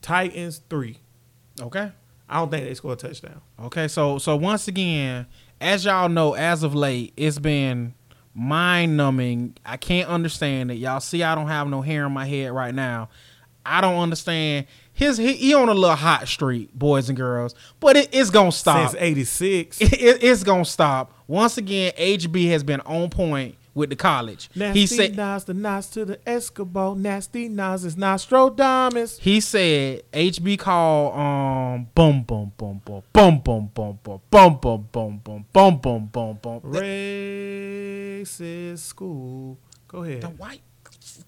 Titans 3. Okay, I don't think they score a touchdown. Okay, so once again, as y'all know, as of late, it's been mind-numbing. I can't understand it. Y'all see I don't have no hair in my head right now. I don't understand. He on a little hot streak, boys and girls, but it's going to stop. Since 86. It's going to stop. Once again, HB has been on point with the college. Nasty he said, Nas, the Nas to the Escobar. Nasty Nas is Nostradamus. He said, HB called, boom, boom, boom, boom, boom, boom, boom, boom, boom, boom, boom, boom, boom, boom, boom, boom. Racist school. Go ahead. The white.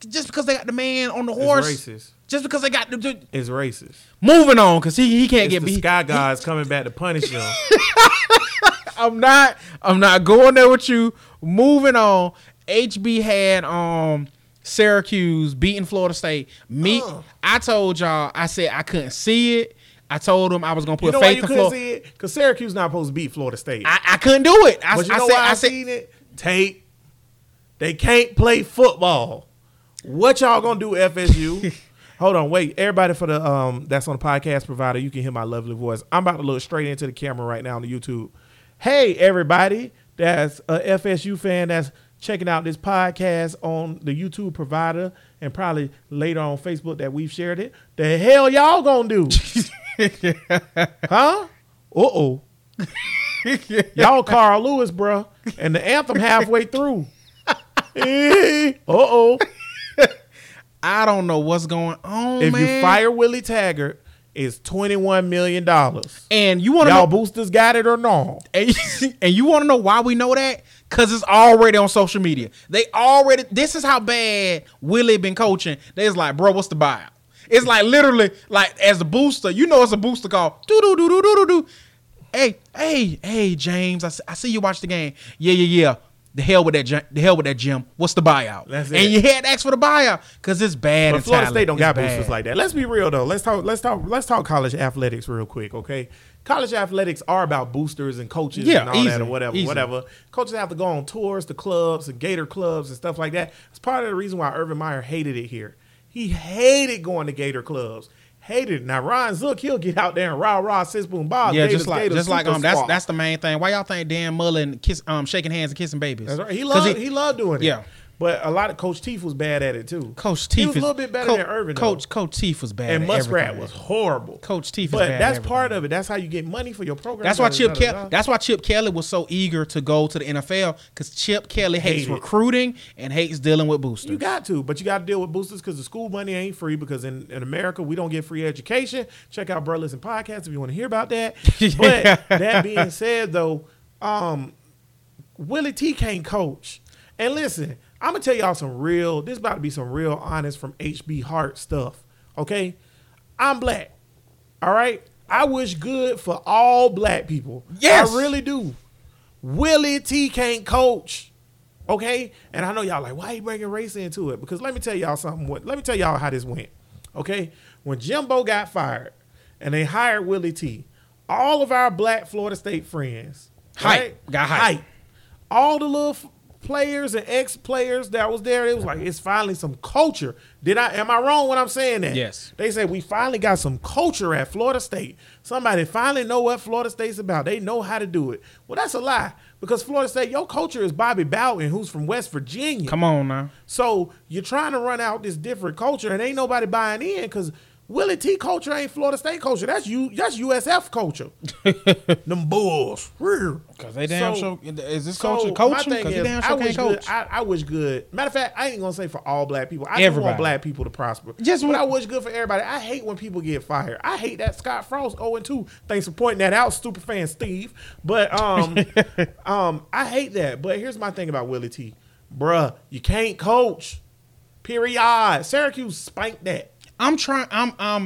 Just because they got the man on the horse. It's racist. Just because they got the. It's racist. Moving on, because he can't get beat. Sky God's coming back to punish them. I'm not going there with you. Moving on. HB had Syracuse beating Florida State. I told y'all, I said I couldn't see it. I told him I was gonna put faith in Florida. You know why you couldn't see it? Because Syracuse not supposed to beat Florida State. I couldn't do it. I seen it. Tate, they can't play football. What y'all gonna do, FSU? Hold on, wait. Everybody for the that's on the podcast provider, you can hear my lovely voice. I'm about to look straight into the camera right now on the YouTube. Hey, everybody that's a FSU fan that's checking out this podcast on the YouTube provider and probably later on Facebook that we've shared it. The hell y'all gonna do? Huh? Uh-oh. Y'all Carl Lewis, bro. And the anthem halfway through. Uh-oh. I don't know what's going on, man. If you fire Willie Taggart, is $21 million. And you want to know... Y'all boosters got it or no? And you want to know why we know that? Because it's already on social media. They already... This is how bad Willie been coaching. They's like, bro, what's the buyout? It's like literally, like as a booster, you know it's a booster call. Do-do-do-do-do-do-do. Hey, James, I see you watch the game. Yeah. The hell with that, Jim. What's the buyout? That's it. And you had to ask for the buyout because it's bad. But Florida State don't got boosters like that. Let's be real though. Let's talk college athletics real quick, okay? College athletics are about boosters and coaches and all that or whatever. Coaches have to go on tours to clubs and Gator clubs and stuff like that. It's part of the reason why Urban Meyer hated it here. He hated going to Gator clubs. Hated it. Now Ron Zook, he'll get out there and rah sis boom bob. Yeah, Gator, just like that's the main thing. Why y'all think Dan Mullen kiss shaking hands and kissing babies? That's right. He loved doing it. Yeah, but a lot of Coach Teef was bad at it too. Coach Teef was a little bit better than Urban. Coach Teef was bad, and Muskrat was horrible. Coach Teef, but that's part of it. That's how you get money for your program. That's why Chip Kelly was so eager to go to the NFL, because Chip Kelly hates recruiting and hates dealing with boosters. You got to, but you got to deal with boosters because the school money ain't free. Because in America we don't get free education. Check out Bro Listen Podcast if you want to hear about that. Yeah. But that being said, though, Willie T can't coach, and listen. I'm going to tell y'all some real, this is about to be some real honest from HB Hart stuff, okay? I'm black, all right? I wish good for all black people. Yes. I really do. Willie T can't coach, okay? And I know y'all like, why he bringing race into it? Because let me tell y'all something. Let me tell y'all how this went, okay? When Jimbo got fired and they hired Willie T, all of our black Florida State friends, right? Got hype. All the little players and ex-players that was there. It was like, it's finally some culture. Am I wrong when I'm saying that? Yes. They say we finally got some culture at Florida State. Somebody finally know what Florida State's about. They know how to do it. Well, that's a lie, because Florida State, your culture is Bobby Bowden, who's from West Virginia. Come on now. So you're trying to run out this different culture, and ain't nobody buying in, because Willie T culture ain't Florida State culture. That's USF culture. Them bulls. Because they damn sure. Is this culture coaching? Because they damn sure can't coach. I wish good. Matter of fact, I ain't going to say for all black people. I just want black people to prosper. But I wish good for everybody. I hate when people get fired. I hate that Scott Frost 0-2. Thanks for pointing that out, stupid fan Steve. But I hate that. But here's my thing about Willie T. Bruh, you can't coach. Period. Syracuse spanked that. I'm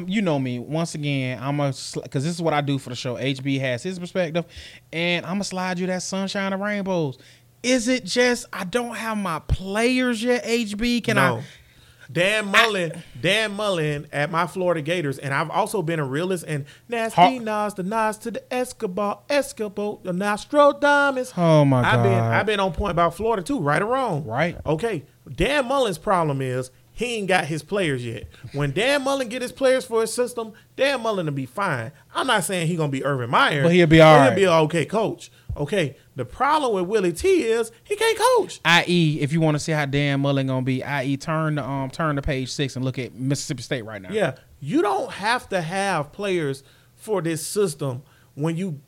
you know me. Once again, because this is what I do for the show. HB has his perspective, and I'm gonna slide you that sunshine and rainbows. Is it just I don't have my players yet? HB, Dan Mullen at my Florida Gators, and I've also been a realist and nasty Nas, the Nas to the Escobar, the Nostradamus. Oh my God! I've been on point about Florida too, right or wrong? Right. Okay. Dan Mullen's problem is, he ain't got his players yet. When Dan Mullen get his players for his system, Dan Mullen will be fine. I'm not saying he's going to be Urban Meyer. But he'll be all right. He'll be an okay coach. Okay, the problem with Willie T is he can't coach. I.e., if you want to see how Dan Mullen going to be, i.e., turn to page 6 and look at Mississippi State right now. Yeah, you don't have to have players for this system when you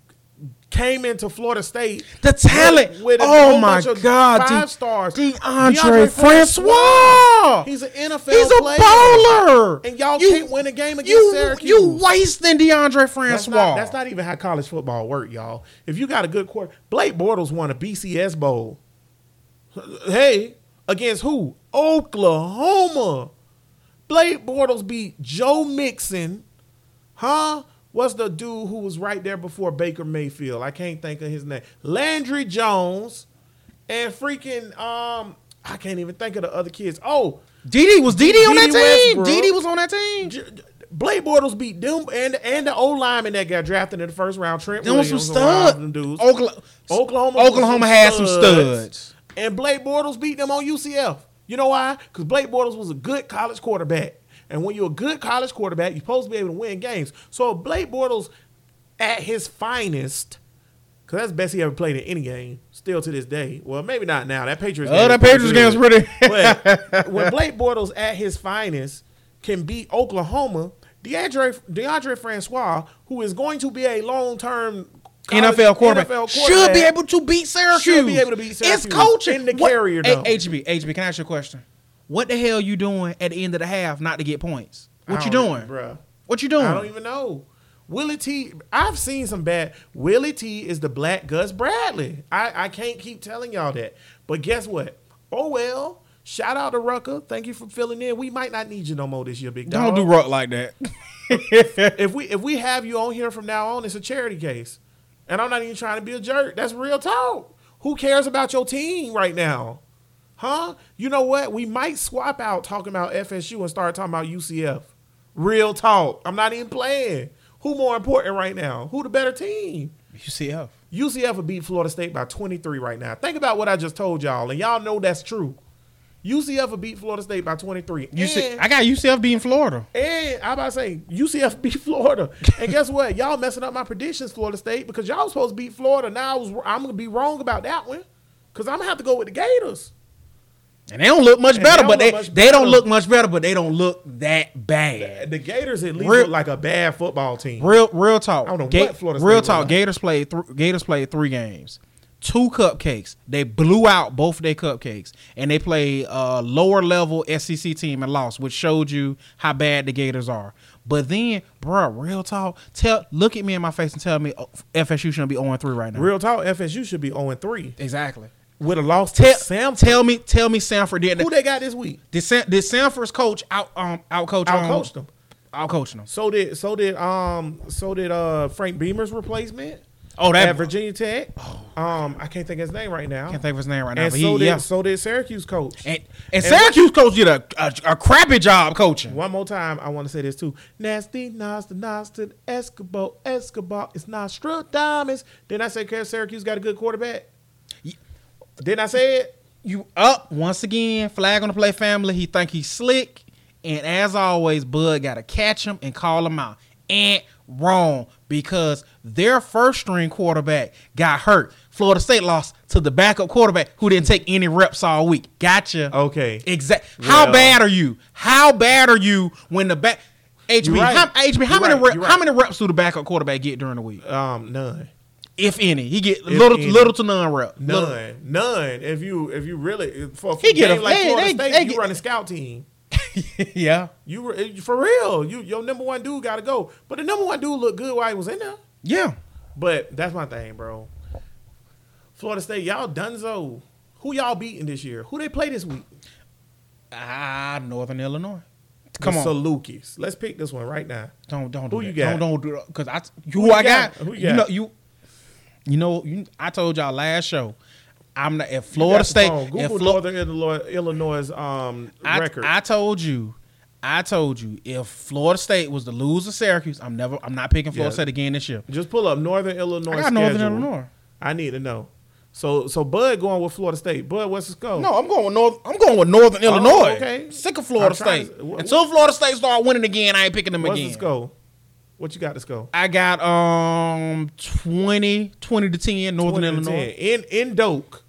came into Florida State. The talent. Five stars. DeAndre Francois. He's an NFL player. He's a bowler. And y'all can't win a game against Syracuse. You wasting DeAndre Francois. That's not even how college football work, y'all. If you got a good quarterback. Blake Bortles won a BCS Bowl. Hey, against who? Oklahoma. Blake Bortles beat Joe Mixon. Huh? What's the dude who was right there before Baker Mayfield? I can't think of his name. Landry Jones and freaking I can't even think of the other kids. Oh, Dede on that team. Dede was on that team. Blake Bortles beat them and the old lineman that got drafted in the first round. Trent Williams. Them some studs. Oklahoma had some studs. And Blake Bortles beat them on UCF. You know why? Because Blake Bortles was a good college quarterback. And when you're a good college quarterback, you're supposed to be able to win games. So Blake Bortles at his finest, because that's the best he ever played in any game, still to this day. Well, maybe not now. That Patriots game is pretty. But when Blake Bortles at his finest can beat Oklahoma, DeAndre Francois, who is going to be a long-term NFL quarterback should be able to beat Syracuse. It's coaching. In the carrier, though. HB, can I ask you a question? What the hell you doing at the end of the half not to get points? What you doing? Bro. What you doing? I don't even know. Willie T, I've seen some bad. Willie T is the black Gus Bradley. I can't keep telling y'all that. But guess what? Oh, well, shout out to Rucker. Thank you for filling in. We might not need you no more this year, big dog. Don't do Ruck like that. If we have you on here from now on, it's a charity case. And I'm not even trying to be a jerk. That's real talk. Who cares about your team right now? Huh? You know what? We might swap out talking about FSU and start talking about UCF. Real talk. I'm not even playing. Who more important right now? Who the better team? UCF. UCF would beat Florida State by 23 right now. Think about what I just told y'all, and y'all know that's true. UCF would beat Florida State by 23. I got UCF beating Florida. And I'm about to say, UCF beat Florida. And guess what? Y'all messing up my predictions, Florida State, because y'all was supposed to beat Florida. Now I'm going to be wrong about that one because I'm going to have to go with the Gators. And they don't look much better, but they don't look much better, but they don't look that bad. The Gators at least look like a bad football team. Real talk. I don't know what Florida State. Real talk. Gators played 3 games, 2 cupcakes. They blew out both of their cupcakes, and they played a lower level SEC team and lost, which showed you how bad the Gators are. But then, bro, real talk. Look at me in my face and tell me FSU shouldn't be 0-3 right now. Real talk. FSU should be 0-3. Exactly. With a loss to Samford. Tell me Samford didn't. Who they got this week? Did Samford's coach outcoach them? Outcoached them. So did Frank Beamer's replacement. Oh, that at Virginia Tech. I can't think of his name right now. And so did Syracuse coach. And Syracuse coach did a crappy job coaching. One more time, I want to say this too. Nasty Nas to Nas to the Escobar. It's Nostradamus. Didn't I say Syracuse got a good quarterback? Didn't I say it? You up once again. Flag on the play, family. He think he's slick. And as always, Bud got to catch him and call him out. And wrong, because their first string quarterback got hurt. Florida State lost to the backup quarterback who didn't take any reps all week. Gotcha. Okay. Exactly. Well. How bad are you? How bad are you when the back... HB, right. How many reps do the backup quarterback get during the week? None. If any, he get little to none rep. None. If you really for he game a, like they, Florida they, State, they you get, run a scout team. Yeah, you for real. Your number one dude got to go. But the number one dude looked good while he was in there. Yeah, but that's my thing, bro. Florida State, y'all dunzo. Who y'all beating this year? Who they play this week? Northern Illinois. Come on, Salukis. Let's pick this one right now. Don't do who you that. Got? Don't do because I who I got? Who you got? You know, I told y'all last show. I'm not at Florida State. Google Northern Illinois record. I told you. If Florida State was to lose to Syracuse, I'm not picking Florida State again this year. Just pull up Northern Illinois. I got Northern Illinois. I need to know. So Bud going with Florida State. Bud, what's the score? No, I'm going with Northern Illinois. Okay. Sick of Florida State. Until Florida State start winning again, I ain't picking them again. What's the score? What you got to score? I got 20-10 Northern Illinois. 10. In Doak.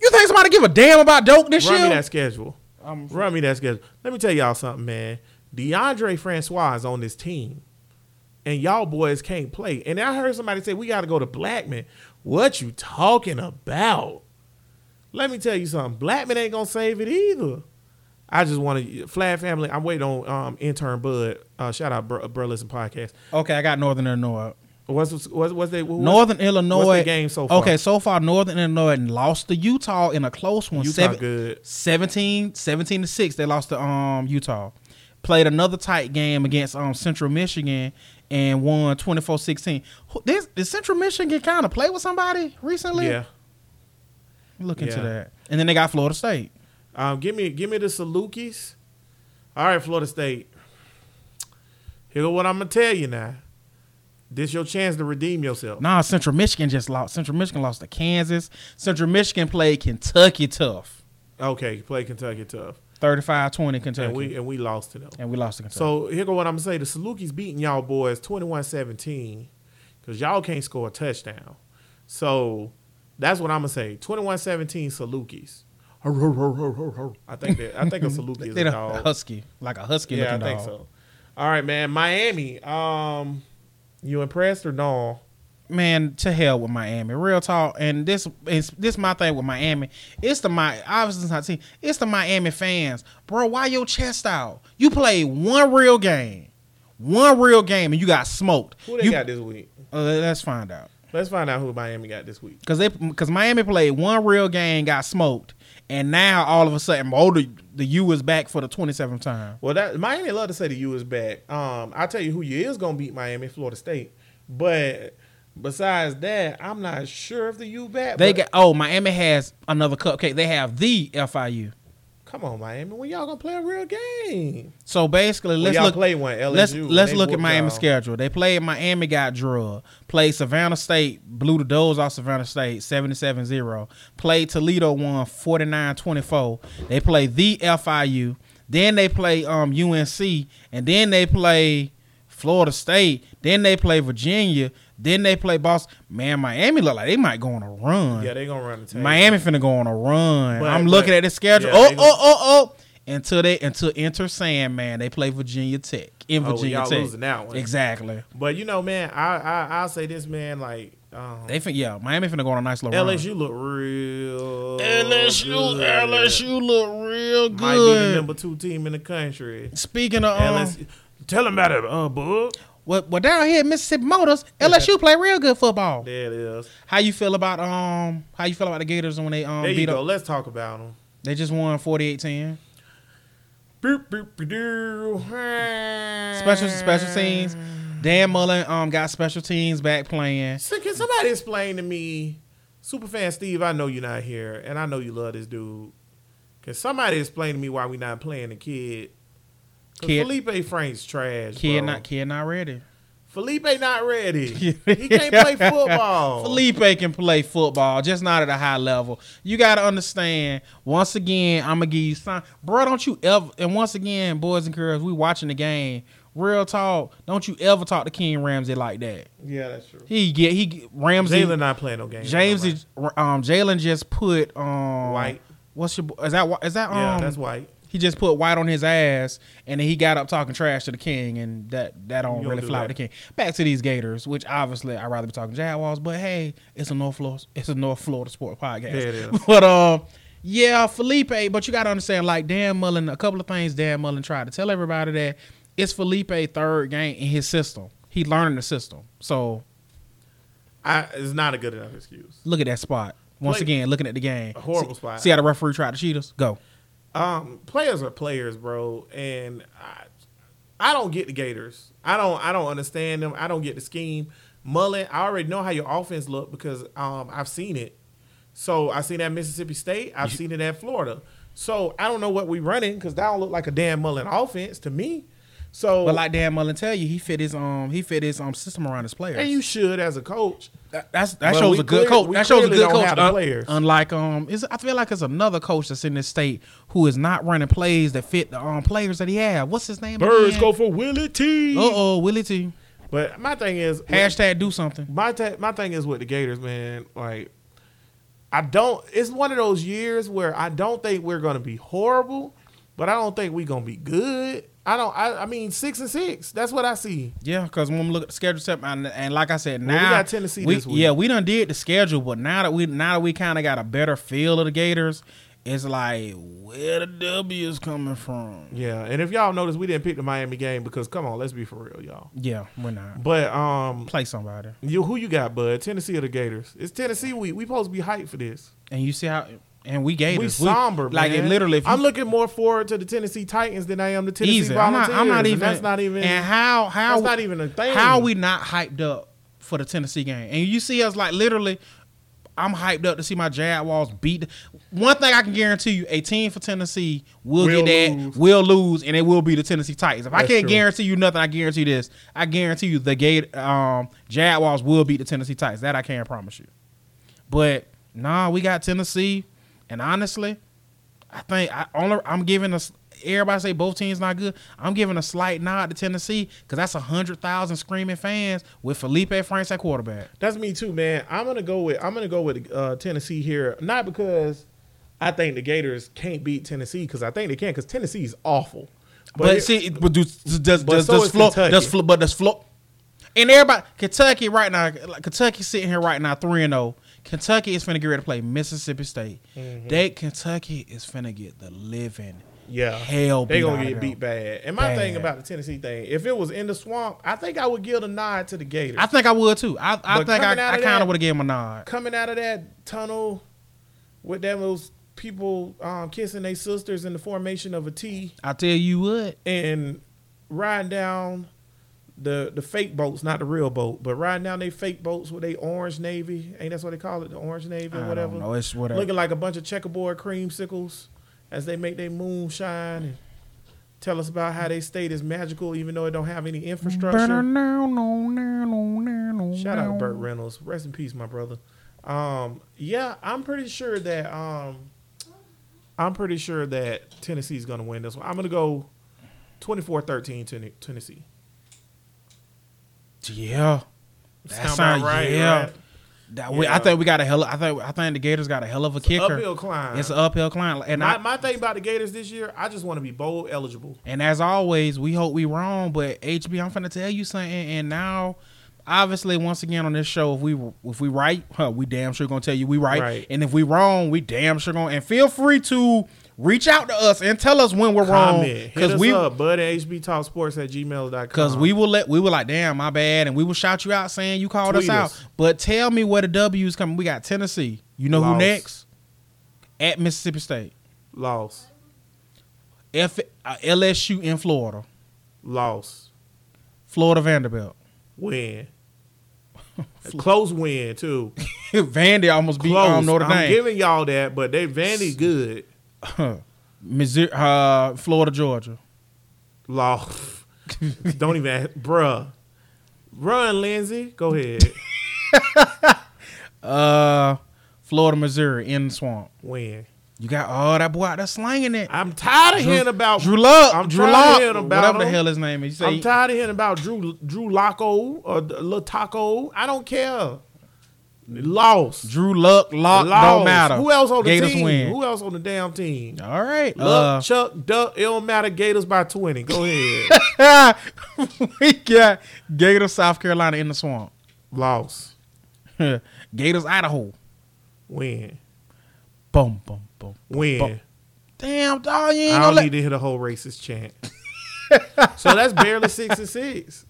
You think somebody give a damn about Doak this year? Run me that schedule. Run me that schedule. Let me tell y'all something, man. DeAndre Francois is on this team. And y'all boys can't play. And I heard somebody say, we got to go to Blackman. What you talking about? Let me tell you something. Blackman ain't going to save it either. I just want to, Flag Family, I'm waiting on intern Bud. Shout out, Bro Listen Podcast. Okay, I got Northern Illinois. What's the game so far? Okay, so far, Northern Illinois lost to Utah in a close one. Utah good. 17-6, they lost to Utah. Played another tight game against Central Michigan and won 24-16. Did Central Michigan kind of play with somebody recently? Yeah. Look into that. And then they got Florida State. Give me the Salukis. All right, Florida State. Here's what I'm going to tell you now. This your chance to redeem yourself. Nah, Central Michigan just lost. Central Michigan lost to Kansas. Central Michigan played Kentucky tough. Okay, played Kentucky tough. 35-20 Kentucky. And we lost to them. So here's what I'm going to say. The Salukis beating y'all boys 21-17 because y'all can't score a touchdown. So that's what I'm going to say. 21-17 Salukis. I think a Saluki is a dog. A husky looking dog. Yeah, I think so. All right, man. Miami, you impressed or no? Man, to hell with Miami. Real talk. And this my thing with Miami. It's the Miami fans. Bro, why your chest out? You played one real game, and you got smoked. Who they got this week? Let's find out. Let's find out who Miami got this week. Because Miami played one real game, got smoked. And now, all of a sudden, the U is back for the 27th time. Well, Miami love to say the U is back. I'll tell you who you is going to beat Miami, Florida State. But besides that, I'm not sure if the U back. Miami has another cupcake. They have the FIU. Come on, Miami. When y'all going to play a real game? So, basically, let's look at Miami's schedule. They played Miami, got drugged. Played Savannah State, blew the doors off Savannah State, 77-0. Played Toledo, won 49-24. They play the FIU. Then they play UNC. And then they play Florida State. Then they play Virginia. Then they play Boston. Man, Miami look like they might go on a run. Yeah, they going to run the table. Miami finna go on a run. I'm looking at the schedule. Yeah, until enter Sandman, they play Virginia Tech. Y'all losing that one. Exactly. But, you know, man, I'll say this, man, like. Miami finna go on a nice little run. LSU look real good. Might be the number 2 team in the country. Speaking of. LSU, tell them about it, Bud. Well, down here at Mississippi Motors, LSU play real good football. There it is. How you feel about the Gators when they beat up? Let's talk about them. They just won 48-10. Special teams. Dan Mullen got special teams back playing. So can somebody explain to me, Superfan Steve? I know you're not here, and I know you love this dude. Can somebody explain to me why we not playing the kid? Felipe Franks trash. Kid not ready. Felipe not ready. He can't play football. Felipe can play football, just not at a high level. You got to understand, once again, I'm going to give you some. Bro, don't you ever, and once again, boys and girls, we watching the game. Real talk, don't you ever talk to King Ramsey like that. Yeah, that's true. Ramsey. Jalen not playing no games. Jalen just put White. What's your is that yeah, that's White. He just put White on his ass, and then he got up talking trash to the King, and that don't really fly with the King. Back to these Gators, which obviously I'd rather be talking Jaguars, but hey, it's a North Florida sport podcast. Yeah, it is. But yeah, Felipe. But you got to understand, like Dan Mullen, a couple of things Dan Mullen tried to tell everybody that it's Felipe's third game in his system. He learning the system, so it's not a good enough excuse. Look at that spot once again. Looking at the game, a horrible spot. See how the referee tried to cheat us. Go. Players are players, bro, and I don't get the Gators. I don't understand them. I don't get the scheme. Mullen, I already know how your offense look because I've seen it. So I've seen it at Mississippi State. I've seen it at Florida. So I don't know what we running because that don't look like a Dan Mullen offense to me. So, but like Dan Mullen tell you, he fit his system around his players. And you should as a coach. That shows a good coach. That shows a good coach. Unlike I feel like it's another coach that's in this state who is not running plays that fit the players that he have. What's his name? Birds go for Willie T. Willie T. But my thing is # do something. My thing is with the Gators, man. Like it's one of those years where I don't think we're gonna be horrible, but I don't think we're gonna be good. I mean 6-6. That's what I see. Yeah, because when we look at the schedule, and like I said, now we got Tennessee this week. Yeah, we done did the schedule, but now that we kind of got a better feel of the Gators, it's like where the W is coming from. Yeah, and if y'all notice, we didn't pick the Miami game because come on, let's be for real, y'all. Yeah, we're not. But play somebody. Who you got, bud? Tennessee or the Gators? It's Tennessee week. We supposed to be hyped for this. And you see how. And we gave it. Somber, man. Like, it literally. I'm looking more forward to the Tennessee Titans than I am the Tennessee Volunteers. That's not even. And how that's not even a thing. How we not hyped up for the Tennessee game? And you see us like literally. I'm hyped up to see my Jaguars beat. One thing I can guarantee you, a team for Tennessee will get that. Will lose, and it will be the Tennessee Titans. If that's I can't true. Guarantee you nothing, I guarantee this. I guarantee you Jaguars will beat the Tennessee Titans. That I can promise you. But nah, we got Tennessee. And honestly, I'm giving us. Everybody say both teams not good. I'm giving a slight nod to Tennessee because that's 100,000 screaming fans with Felipe Franks at quarterback. That's me too, man. I'm gonna go with Tennessee here, not because I think the Gators can't beat Tennessee because I think they can because Tennessee is awful. But does Florida? And everybody, Kentucky right now, like Kentucky sitting here right now 3-0. Kentucky is finna get ready to play Mississippi State. Mm-hmm. Kentucky is finna get the living hell. They gonna get beat bad. And my thing about the Tennessee thing, if it was in the swamp, I think I would give a nod to the Gators. I think I would too. I think I kind of would have given them a nod. Coming out of that tunnel with them those people kissing their sisters in the formation of a T. I tell you what, and riding down. The fake boats, not the real boat, but riding down they fake boats with they orange navy. Ain't that's what they call it, the orange navy or whatever? No, it's whatever. Looking like a bunch of checkerboard creamsicles as they make their moon shine and tell us about how they state is magical even though it don't have any infrastructure. Shout out to Burt Reynolds. Rest in peace, my brother. I'm pretty sure that Tennessee's gonna win this one. I'm gonna go 24-13 Tennessee. Yeah, that sounds right. Yeah, right? I think the Gators got a hell of a kicker. An uphill climb. It's an uphill climb. And my thing about the Gators this year, I just want to be bowl eligible. And as always, we hope we wrong. But HB, I'm finna tell you something. And now, obviously, once again on this show, if we right, we damn sure gonna tell you we right. And if we wrong, we damn sure gonna. And feel free to reach out to us and tell us when we're wrong. Hit us up, bud, at hbtalksports@gmail.com. Because we were like, damn, my bad. And we will shout you out saying you called us out. But tell me where the W is coming. We got Tennessee. You know who next? At Mississippi State. Loss. LSU in Florida. Loss. Florida Vanderbilt. Win. Close win, too. Vandy almost beat Notre Dame. I'm giving y'all that, but Vandy good. Missouri, Florida, Georgia. Loss. Don't even ask. Bruh. Run, Lindsay. Go ahead. Florida, Missouri, in the swamp. When? You got all that boy out there slanging it. I'm tired of hearing about Drew Lock. I'm Drew Lock. Whatever the hell his name is. I'm tired of hearing about Drew Locko or Lil Taco. I don't care. Lost. Drew Luck, Lock, don't matter. Who else on the Gators team? Win. Who else on the damn team? All right. Luck, Chuck, Duck, it don't matter. Gators by 20. Go ahead. We got Gators, South Carolina in the swamp. Lost. Gators, Idaho. Win. Boom, boom, boom. Win. Boom. Damn, dog, you ain't gonna need to hit a whole racist chant. So that's barely 6-6.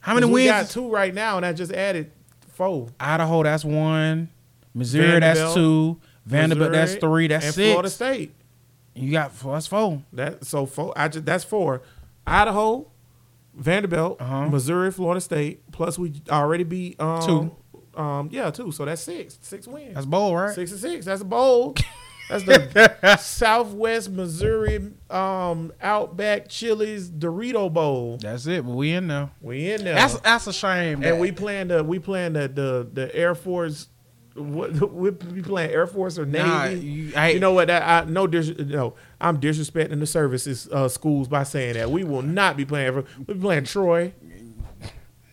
How many wins? We got 2 right now, and I just added 4. Idaho, that's 1. Missouri, that's 2. Vanderbilt, that's 3. That's 6. Florida State. You got 4. That's 4. So 4. That's 4. Idaho, Vanderbilt, Missouri, Florida State. Plus we already beat 2. 2. So that's 6. 6 wins. That's bowl, right? 6-6. That's a bowl. That's the Southwest Missouri Outback Chili's Dorito Bowl. That's it. But we in there. That's a shame. And we playing the Air Force. We playing Air Force or Navy. You know what? I'm disrespecting the services schools by saying that. We will not be playing. We playing Troy.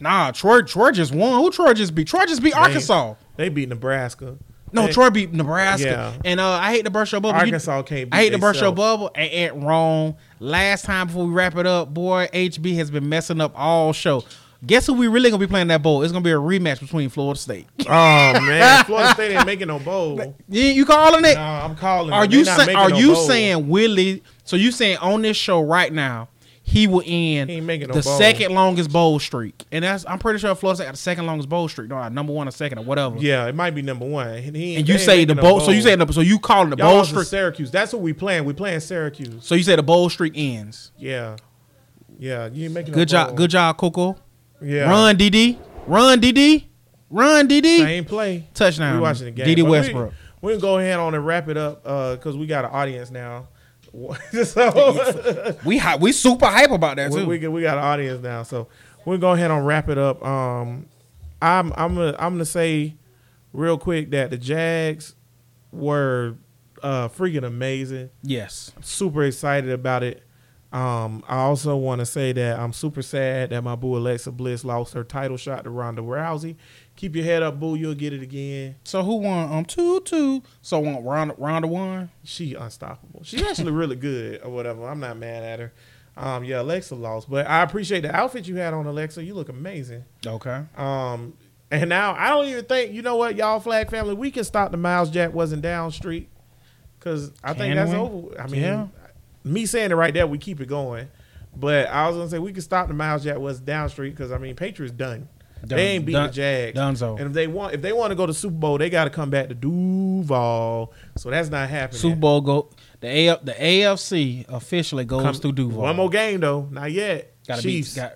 Nah, Troy just won. Who Troy just beat? Troy just beat Arkansas. They beat Nebraska. No, Troy beat Nebraska. Yeah. And I hate to burst your bubble. Arkansas can't beat I hate to burst your bubble. And wrong. Last time before we wrap it up, boy, HB has been messing up all show. Guess who we really going to be playing that bowl? It's going to be a rematch between Florida State. Oh, man. Florida State ain't making no bowl. You calling it? No, I'm calling it. Are you saying Willie? So you saying on this show right now, he will end the second longest bowl streak. And I'm pretty sure Florida State got the second longest bowl streak. No, number 1 or second or whatever. Yeah, it might be number 1. And you say the bowl. So you say you calling the bowl streak. Syracuse. That's what we playing. We playing Syracuse. So you say the bowl streak ends. Yeah. Yeah. You ain't making good job. Good job, Coco. Yeah. Run, DD. Run, DD. Run, DD. Same play. Touchdown. We watching the game. Dede Westbrook. We're going to go ahead on and wrap it up because we got an audience now. So we super hype about that too. We got an audience now, so we'll go ahead and wrap it up. I'm gonna say real quick that the Jags were freaking amazing. Yes, I'm super excited about it. I also want to say that I'm super sad that my boo Alexa Bliss lost her title shot to Ronda Rousey. Keep your head up, boo. You'll get it again. So who won? 2-2. So Ronda won. She unstoppable. She's actually really good or whatever. I'm not mad at her. Yeah, Alexa lost, but I appreciate the outfit you had on, Alexa. You look amazing. Okay. And now I don't even think you know what y'all Flag family. We can stop the Miles Jack wasn't down streak because I think that's over. I mean. Yeah. Me saying it right there, we keep it going. But I was going to say, we can stop the Miles Jack West down street because, I mean, Patriots done. They ain't beat the Jags. Dunzo. And if they want to go to Super Bowl, they got to come back to Duval. So that's not happening. Super Bowl, the AFC officially goes through Duval. One more game, though. Not yet. Gotta Chiefs. The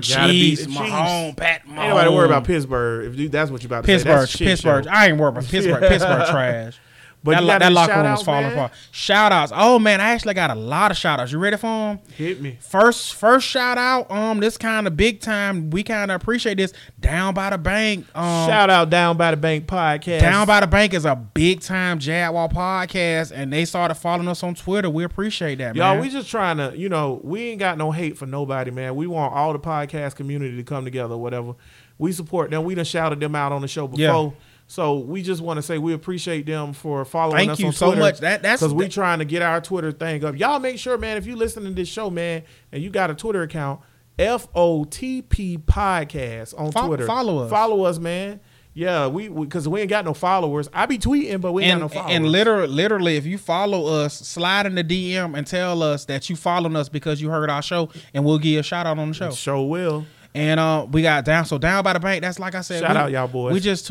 Chiefs. Mahomes, Pat Mahomes. Ain't nobody worry about Pittsburgh. If that's what you about to say. Pittsburgh. I ain't worried about Pittsburgh. Yeah. Pittsburgh trash. But that locker room was falling apart. Shout outs. Oh man, I actually got a lot of shout outs. You ready for them? Hit me. First shout out. This kind of big time. We kind of appreciate this. Down by the Bank. Shout out Down by the Bank podcast. Down by the Bank is a big time Jaguar podcast, and they started following us on Twitter. We appreciate that, man. Y'all, we just trying to, we ain't got no hate for nobody, man. We want all the podcast community to come together, or whatever. We support them. We done shouted them out on the show before. Yeah. So we just want to say we appreciate them for following us on Twitter. Thank you so much. Because we're trying to get our Twitter thing up. Y'all make sure, man, if you listen to this show, man, and you got a Twitter account, FOTP Podcast on Twitter. Follow us. Follow us, man. Yeah, because we ain't got no followers. I be tweeting, but we ain't got no followers. And literally, if you follow us, slide in the DM and tell us that you following us because you heard our show, and we'll give you a shout out on the show. Sure will. And we got down by the Bank. That's like I said. Shout out y'all boys. We just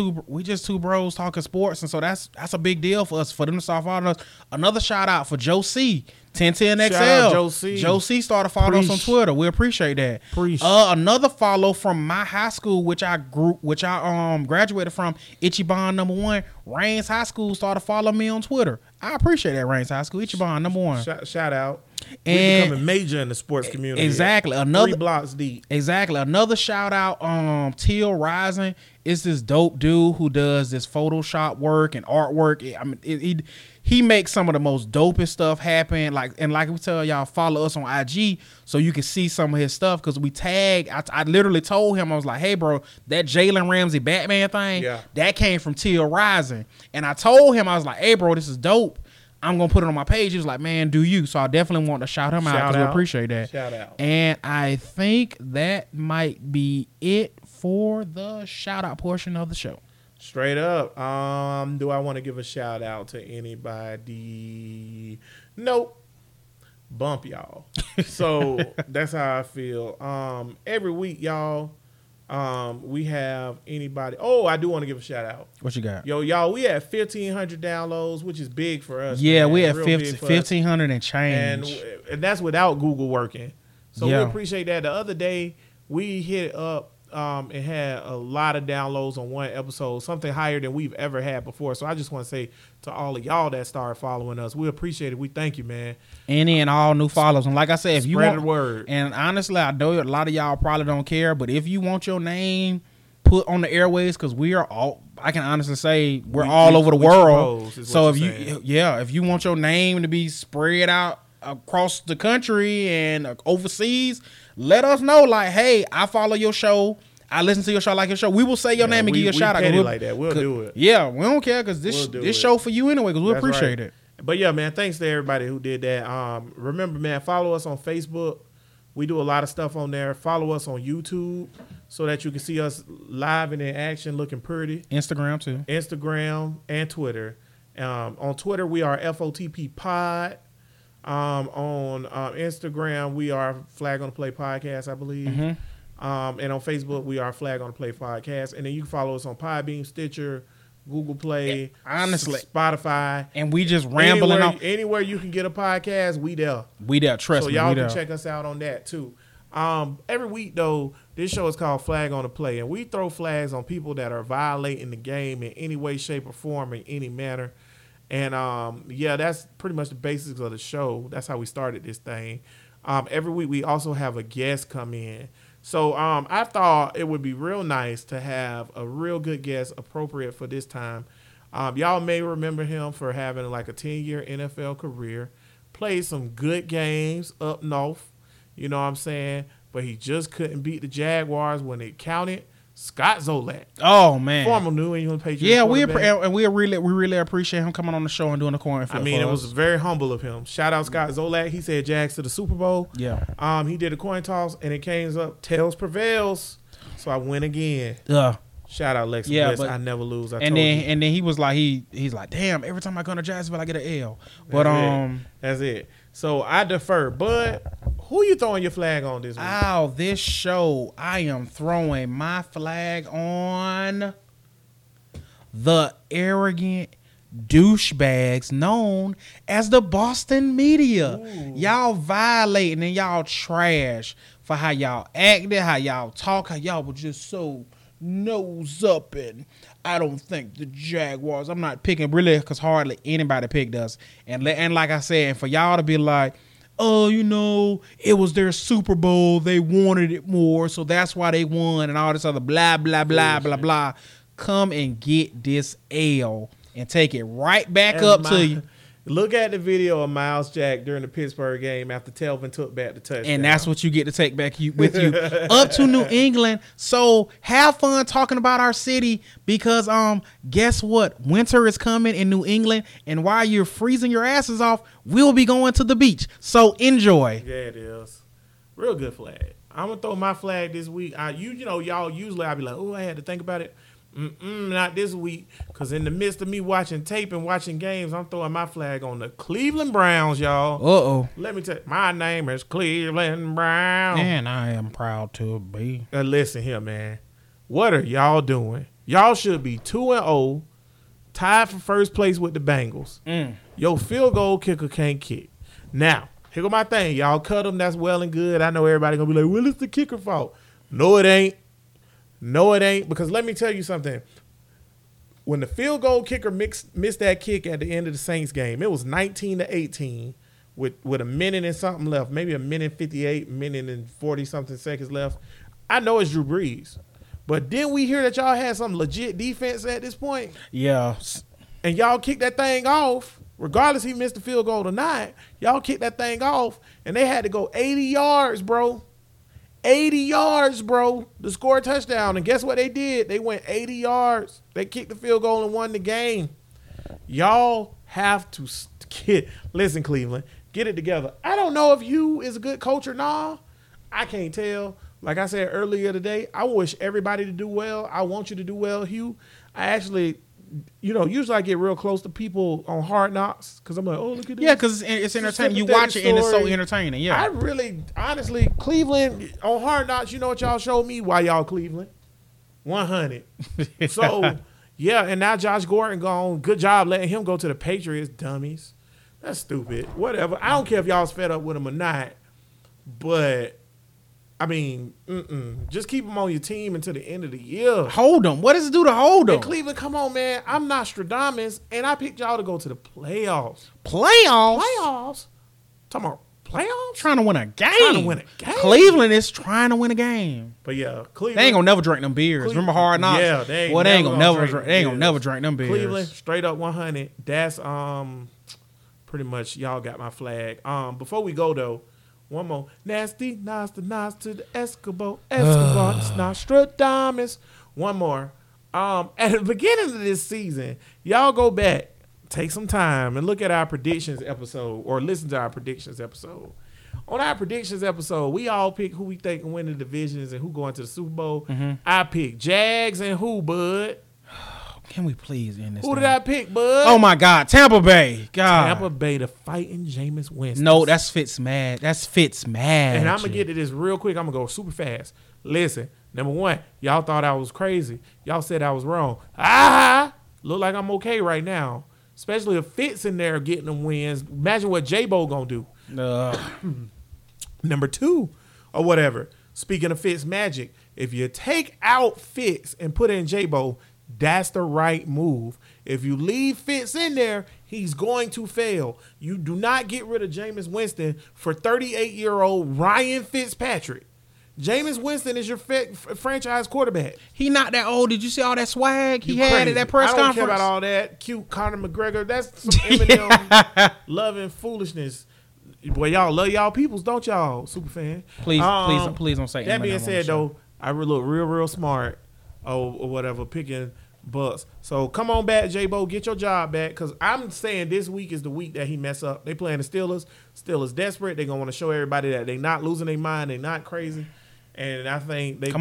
two bros talking sports, and so that's a big deal for us for them to start following us. Another shout out for Joe C. 1010XL. Shout out Joe C. Joe C. started following us on Twitter. We appreciate that. Another follow from my high school, which I graduated from, Ichiban #1. Reigns High School started following me on Twitter. I appreciate that, Reigns High School. Ichiban #1. Shout out. We're becoming major in the sports community. Exactly. Another 3 blocks deep. Exactly. Another shout out, Teal Rising. It's this dope dude who does this Photoshop work and artwork. I mean, he makes some of the most dopest stuff happen. Like we tell y'all, follow us on IG so you can see some of his stuff. Cause we tag. I literally told him, I was like, hey bro, that Jalen Ramsey Batman thing, that came from Teal Rising. And I told him, I was like, hey bro, this is dope. I'm going to put it on my page. He was like, man, do you. So I definitely want to shout him out because we appreciate that. Shout out. And I think that might be it for the shout out portion of the show. Straight up. Do I want to give a shout out to anybody? Nope. Bump y'all. So that's how I feel. Every week, y'all. We have anybody. Oh, I do want to give a shout out. What you got? Yo, y'all, we have 1,500 downloads, which is big for us. Yeah, man. We have 1,500 and change. And that's without Google working. So we appreciate that. The other day, we hit up and had a lot of downloads on one episode, something higher than we've ever had before. So I just want to say to all of y'all that started following us, we appreciate it. We thank you, man. Any and all new followers. And like I said, if you want the word, and honestly, I know a lot of y'all probably don't care, but if you want your name put on the airways, because we are all, I can honestly say we're all over the world. So if you want your name to be spread out across the country and overseas, let us know. Like, hey, I follow your show. I listen to your show, like your show. We will say your name and give you a shout out. We'll like that. We'll do it. Yeah, we don't care because this show for you anyway. Because we appreciate it. But yeah, man, thanks to everybody who did that. Remember, man, follow us on Facebook. We do a lot of stuff on there. Follow us on YouTube so that you can see us live and in action, looking pretty. Instagram too. Instagram and Twitter. On Twitter, we are FOTP Pod. On Instagram, we are Flag on the Play Podcast, I believe. Mm-hmm. And on Facebook, we are Flag on the Play Podcast. And then you can follow us on Podbean, Stitcher, Google Play, honestly, Spotify. And we just rambling on. Anywhere you can get a podcast, we there. We there, trust me. So y'all can check us out on that too. Every week, though, this show is called Flag on the Play. And we throw flags on people that are violating the game in any way, shape, or form, in any manner. And, that's pretty much the basics of the show. That's how we started this thing. Every week, we also have a guest come in. So I thought it would be real nice to have a real good guest appropriate for this time. Y'all may remember him for having like a 10-year NFL career, played some good games up north, you know what I'm saying? But he just couldn't beat the Jaguars when it counted. Scott Zolak. Oh, man. Former New England Patriots. Yeah, we really appreciate him coming on the show and doing the corner. It was very humble of him. Shout out Scott Zolak. He said Jags to the Super Bowl. Yeah. He did a coin toss, and it came up, tails prevails. So I win again. Yeah. Shout out Alexa Bliss. I never lose. And then he was like, he's like, damn, every time I go to Jacksonville, I get an L. But that's it. So I defer. But who you throwing your flag on this week? Oh, this show, I am throwing my flag on the arrogant douchebags known as the Boston media. Ooh. Y'all violating and y'all trash for how y'all acted, how y'all talk, how y'all were just so nose up and I don't think the Jaguars. I'm not picking really because hardly anybody picked us. And like I said, for y'all to be like, oh, you know, it was their Super Bowl. They wanted it more, so that's why they won and all this other blah, blah, blah, blah, blah. Come and get this L and take it right back up to you. Look at the video of Miles Jack during the Pittsburgh game after Telvin took back the touchdown. And that's what you get to take back with you up to New England. So have fun talking about our city because guess what? Winter is coming in New England, and while you're freezing your asses off, we'll be going to the beach. So enjoy. Yeah, it is. Real good flag. I'm going to throw my flag this week. Y'all usually I'll be like, oh, I had to think about it. Not this week, because in the midst of me watching tape and watching games, I'm throwing my flag on the Cleveland Browns, y'all. Uh-oh. Let me tell you, my name is Cleveland Brown. And I am proud to be. Listen here, man. What are y'all doing? Y'all should be 2-0, tied for first place with the Bengals. Your field goal kicker can't kick. Now, here go my thing. Y'all cut them. That's well and good. I know everybody going to be like, well, it's the kicker fault. No, it ain't. No, it ain't, because let me tell you something. When the field goal kicker missed that kick at the end of the Saints game, it was 19-18 with a minute and something left, maybe a minute 58, minute and 40 something seconds left. I know it's Drew Brees, but didn't we hear that y'all had some legit defense at this point? Yeah. And y'all kicked that thing off, regardless he missed the field goal or not, y'all kicked that thing off, and they had to go 80 yards, bro. 80 yards, bro, to score a touchdown. And guess what they did? They went 80 yards. They kicked the field goal and won the game. Y'all have to get – listen, Cleveland, get it together. I don't know if Hugh is a good coach or not. I can't tell. Like I said earlier today, I wish everybody to do well. I want you to do well, Hugh. I actually – you know, usually I get real close to people on Hard Knocks because I'm like, oh, look at this. Yeah, because it's entertaining. You watch it and it's so entertaining. Yeah, I really, honestly, Cleveland on Hard Knocks, you know what y'all showed me? Why y'all Cleveland? 100. So, yeah, and now Josh Gordon gone. Good job letting him go to the Patriots, dummies. That's stupid. Whatever. I don't care if y'all's fed up with him or not, but... I mean, just keep them on your team until the end of the year. Hold them. What does it do to hold them? And Cleveland, come on, man. I'm Nostradamus, and I picked y'all to go to the playoffs. Playoffs? Playoffs? Talking about playoffs? Trying to win a game. Cleveland is trying to win a game. But, yeah, Cleveland. They ain't going to never drink them beers. Remember Hard Knocks? Yeah, they ain't going to never drink them beers. Cleveland, straight up 100. That's pretty much y'all got my flag. Before we go, though. One more. Nasty, nasty to the Escobar, it's Nostradamus. One more. At the beginning of this season, y'all go back, take some time, and look at our predictions episode, or listen to our predictions episode. On our predictions episode, we all pick who we think will win the divisions and who going to the Super Bowl. Mm-hmm. I pick Jags and who, bud? Can we please end this? Who did I pick, bud? Oh, my God. Tampa Bay. God. Tampa Bay, the fighting Jameis Winston. No, that's Fitz mad. That's Fitz mad. And I'm going to get to this real quick. I'm going to go super fast. Listen, number one, y'all thought I was crazy. Y'all said I was wrong. Look like I'm okay right now, especially if Fitz in there getting them wins. Imagine what J-Bo going to do. Number two or whatever, speaking of Fitz magic, if you take out Fitz and put in J-Bo, that's the right move. If you leave Fitz in there, he's going to fail. You do not get rid of Jameis Winston for 38-year-old Ryan Fitzpatrick. Jameis Winston is your franchise quarterback. He not that old. Did you see all that swag he had at that press conference? I don't care about all that. Cute Conor McGregor. That's some Eminem loving foolishness. Boy, y'all love y'all peoples, don't y'all, super fan? Please don't say Eminem. That being said, though, I look real smart. Or whatever, picking Bucks. So come on back, J-Bo. Get your job back. Because I'm saying this week is the week that he mess up. They playing the Steelers. Steelers desperate. They're going to want to show everybody that they not losing their mind. They not crazy. And I think they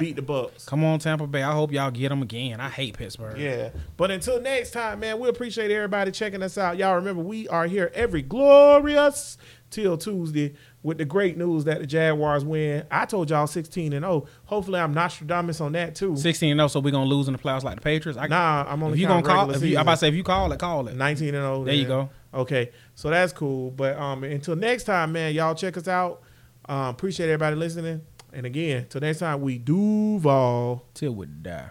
beat the Bucks. Come on, Tampa Bay. I hope y'all get them again. I hate Pittsburgh. Yeah. But until next time, man, we appreciate everybody checking us out. Y'all remember, we are here every glorious till Tuesday with the great news that the Jaguars win. I told y'all 16-0. Hopefully, I'm Nostradamus on that too. 16-0, so we're gonna lose in the playoffs like the Patriots. I'm only. If you gonna call, I'm about to say if you call it. 19-0. There you go. Okay, so that's cool. But until next time, man, y'all check us out. Appreciate everybody listening. And again, till next time, we Duval till we die.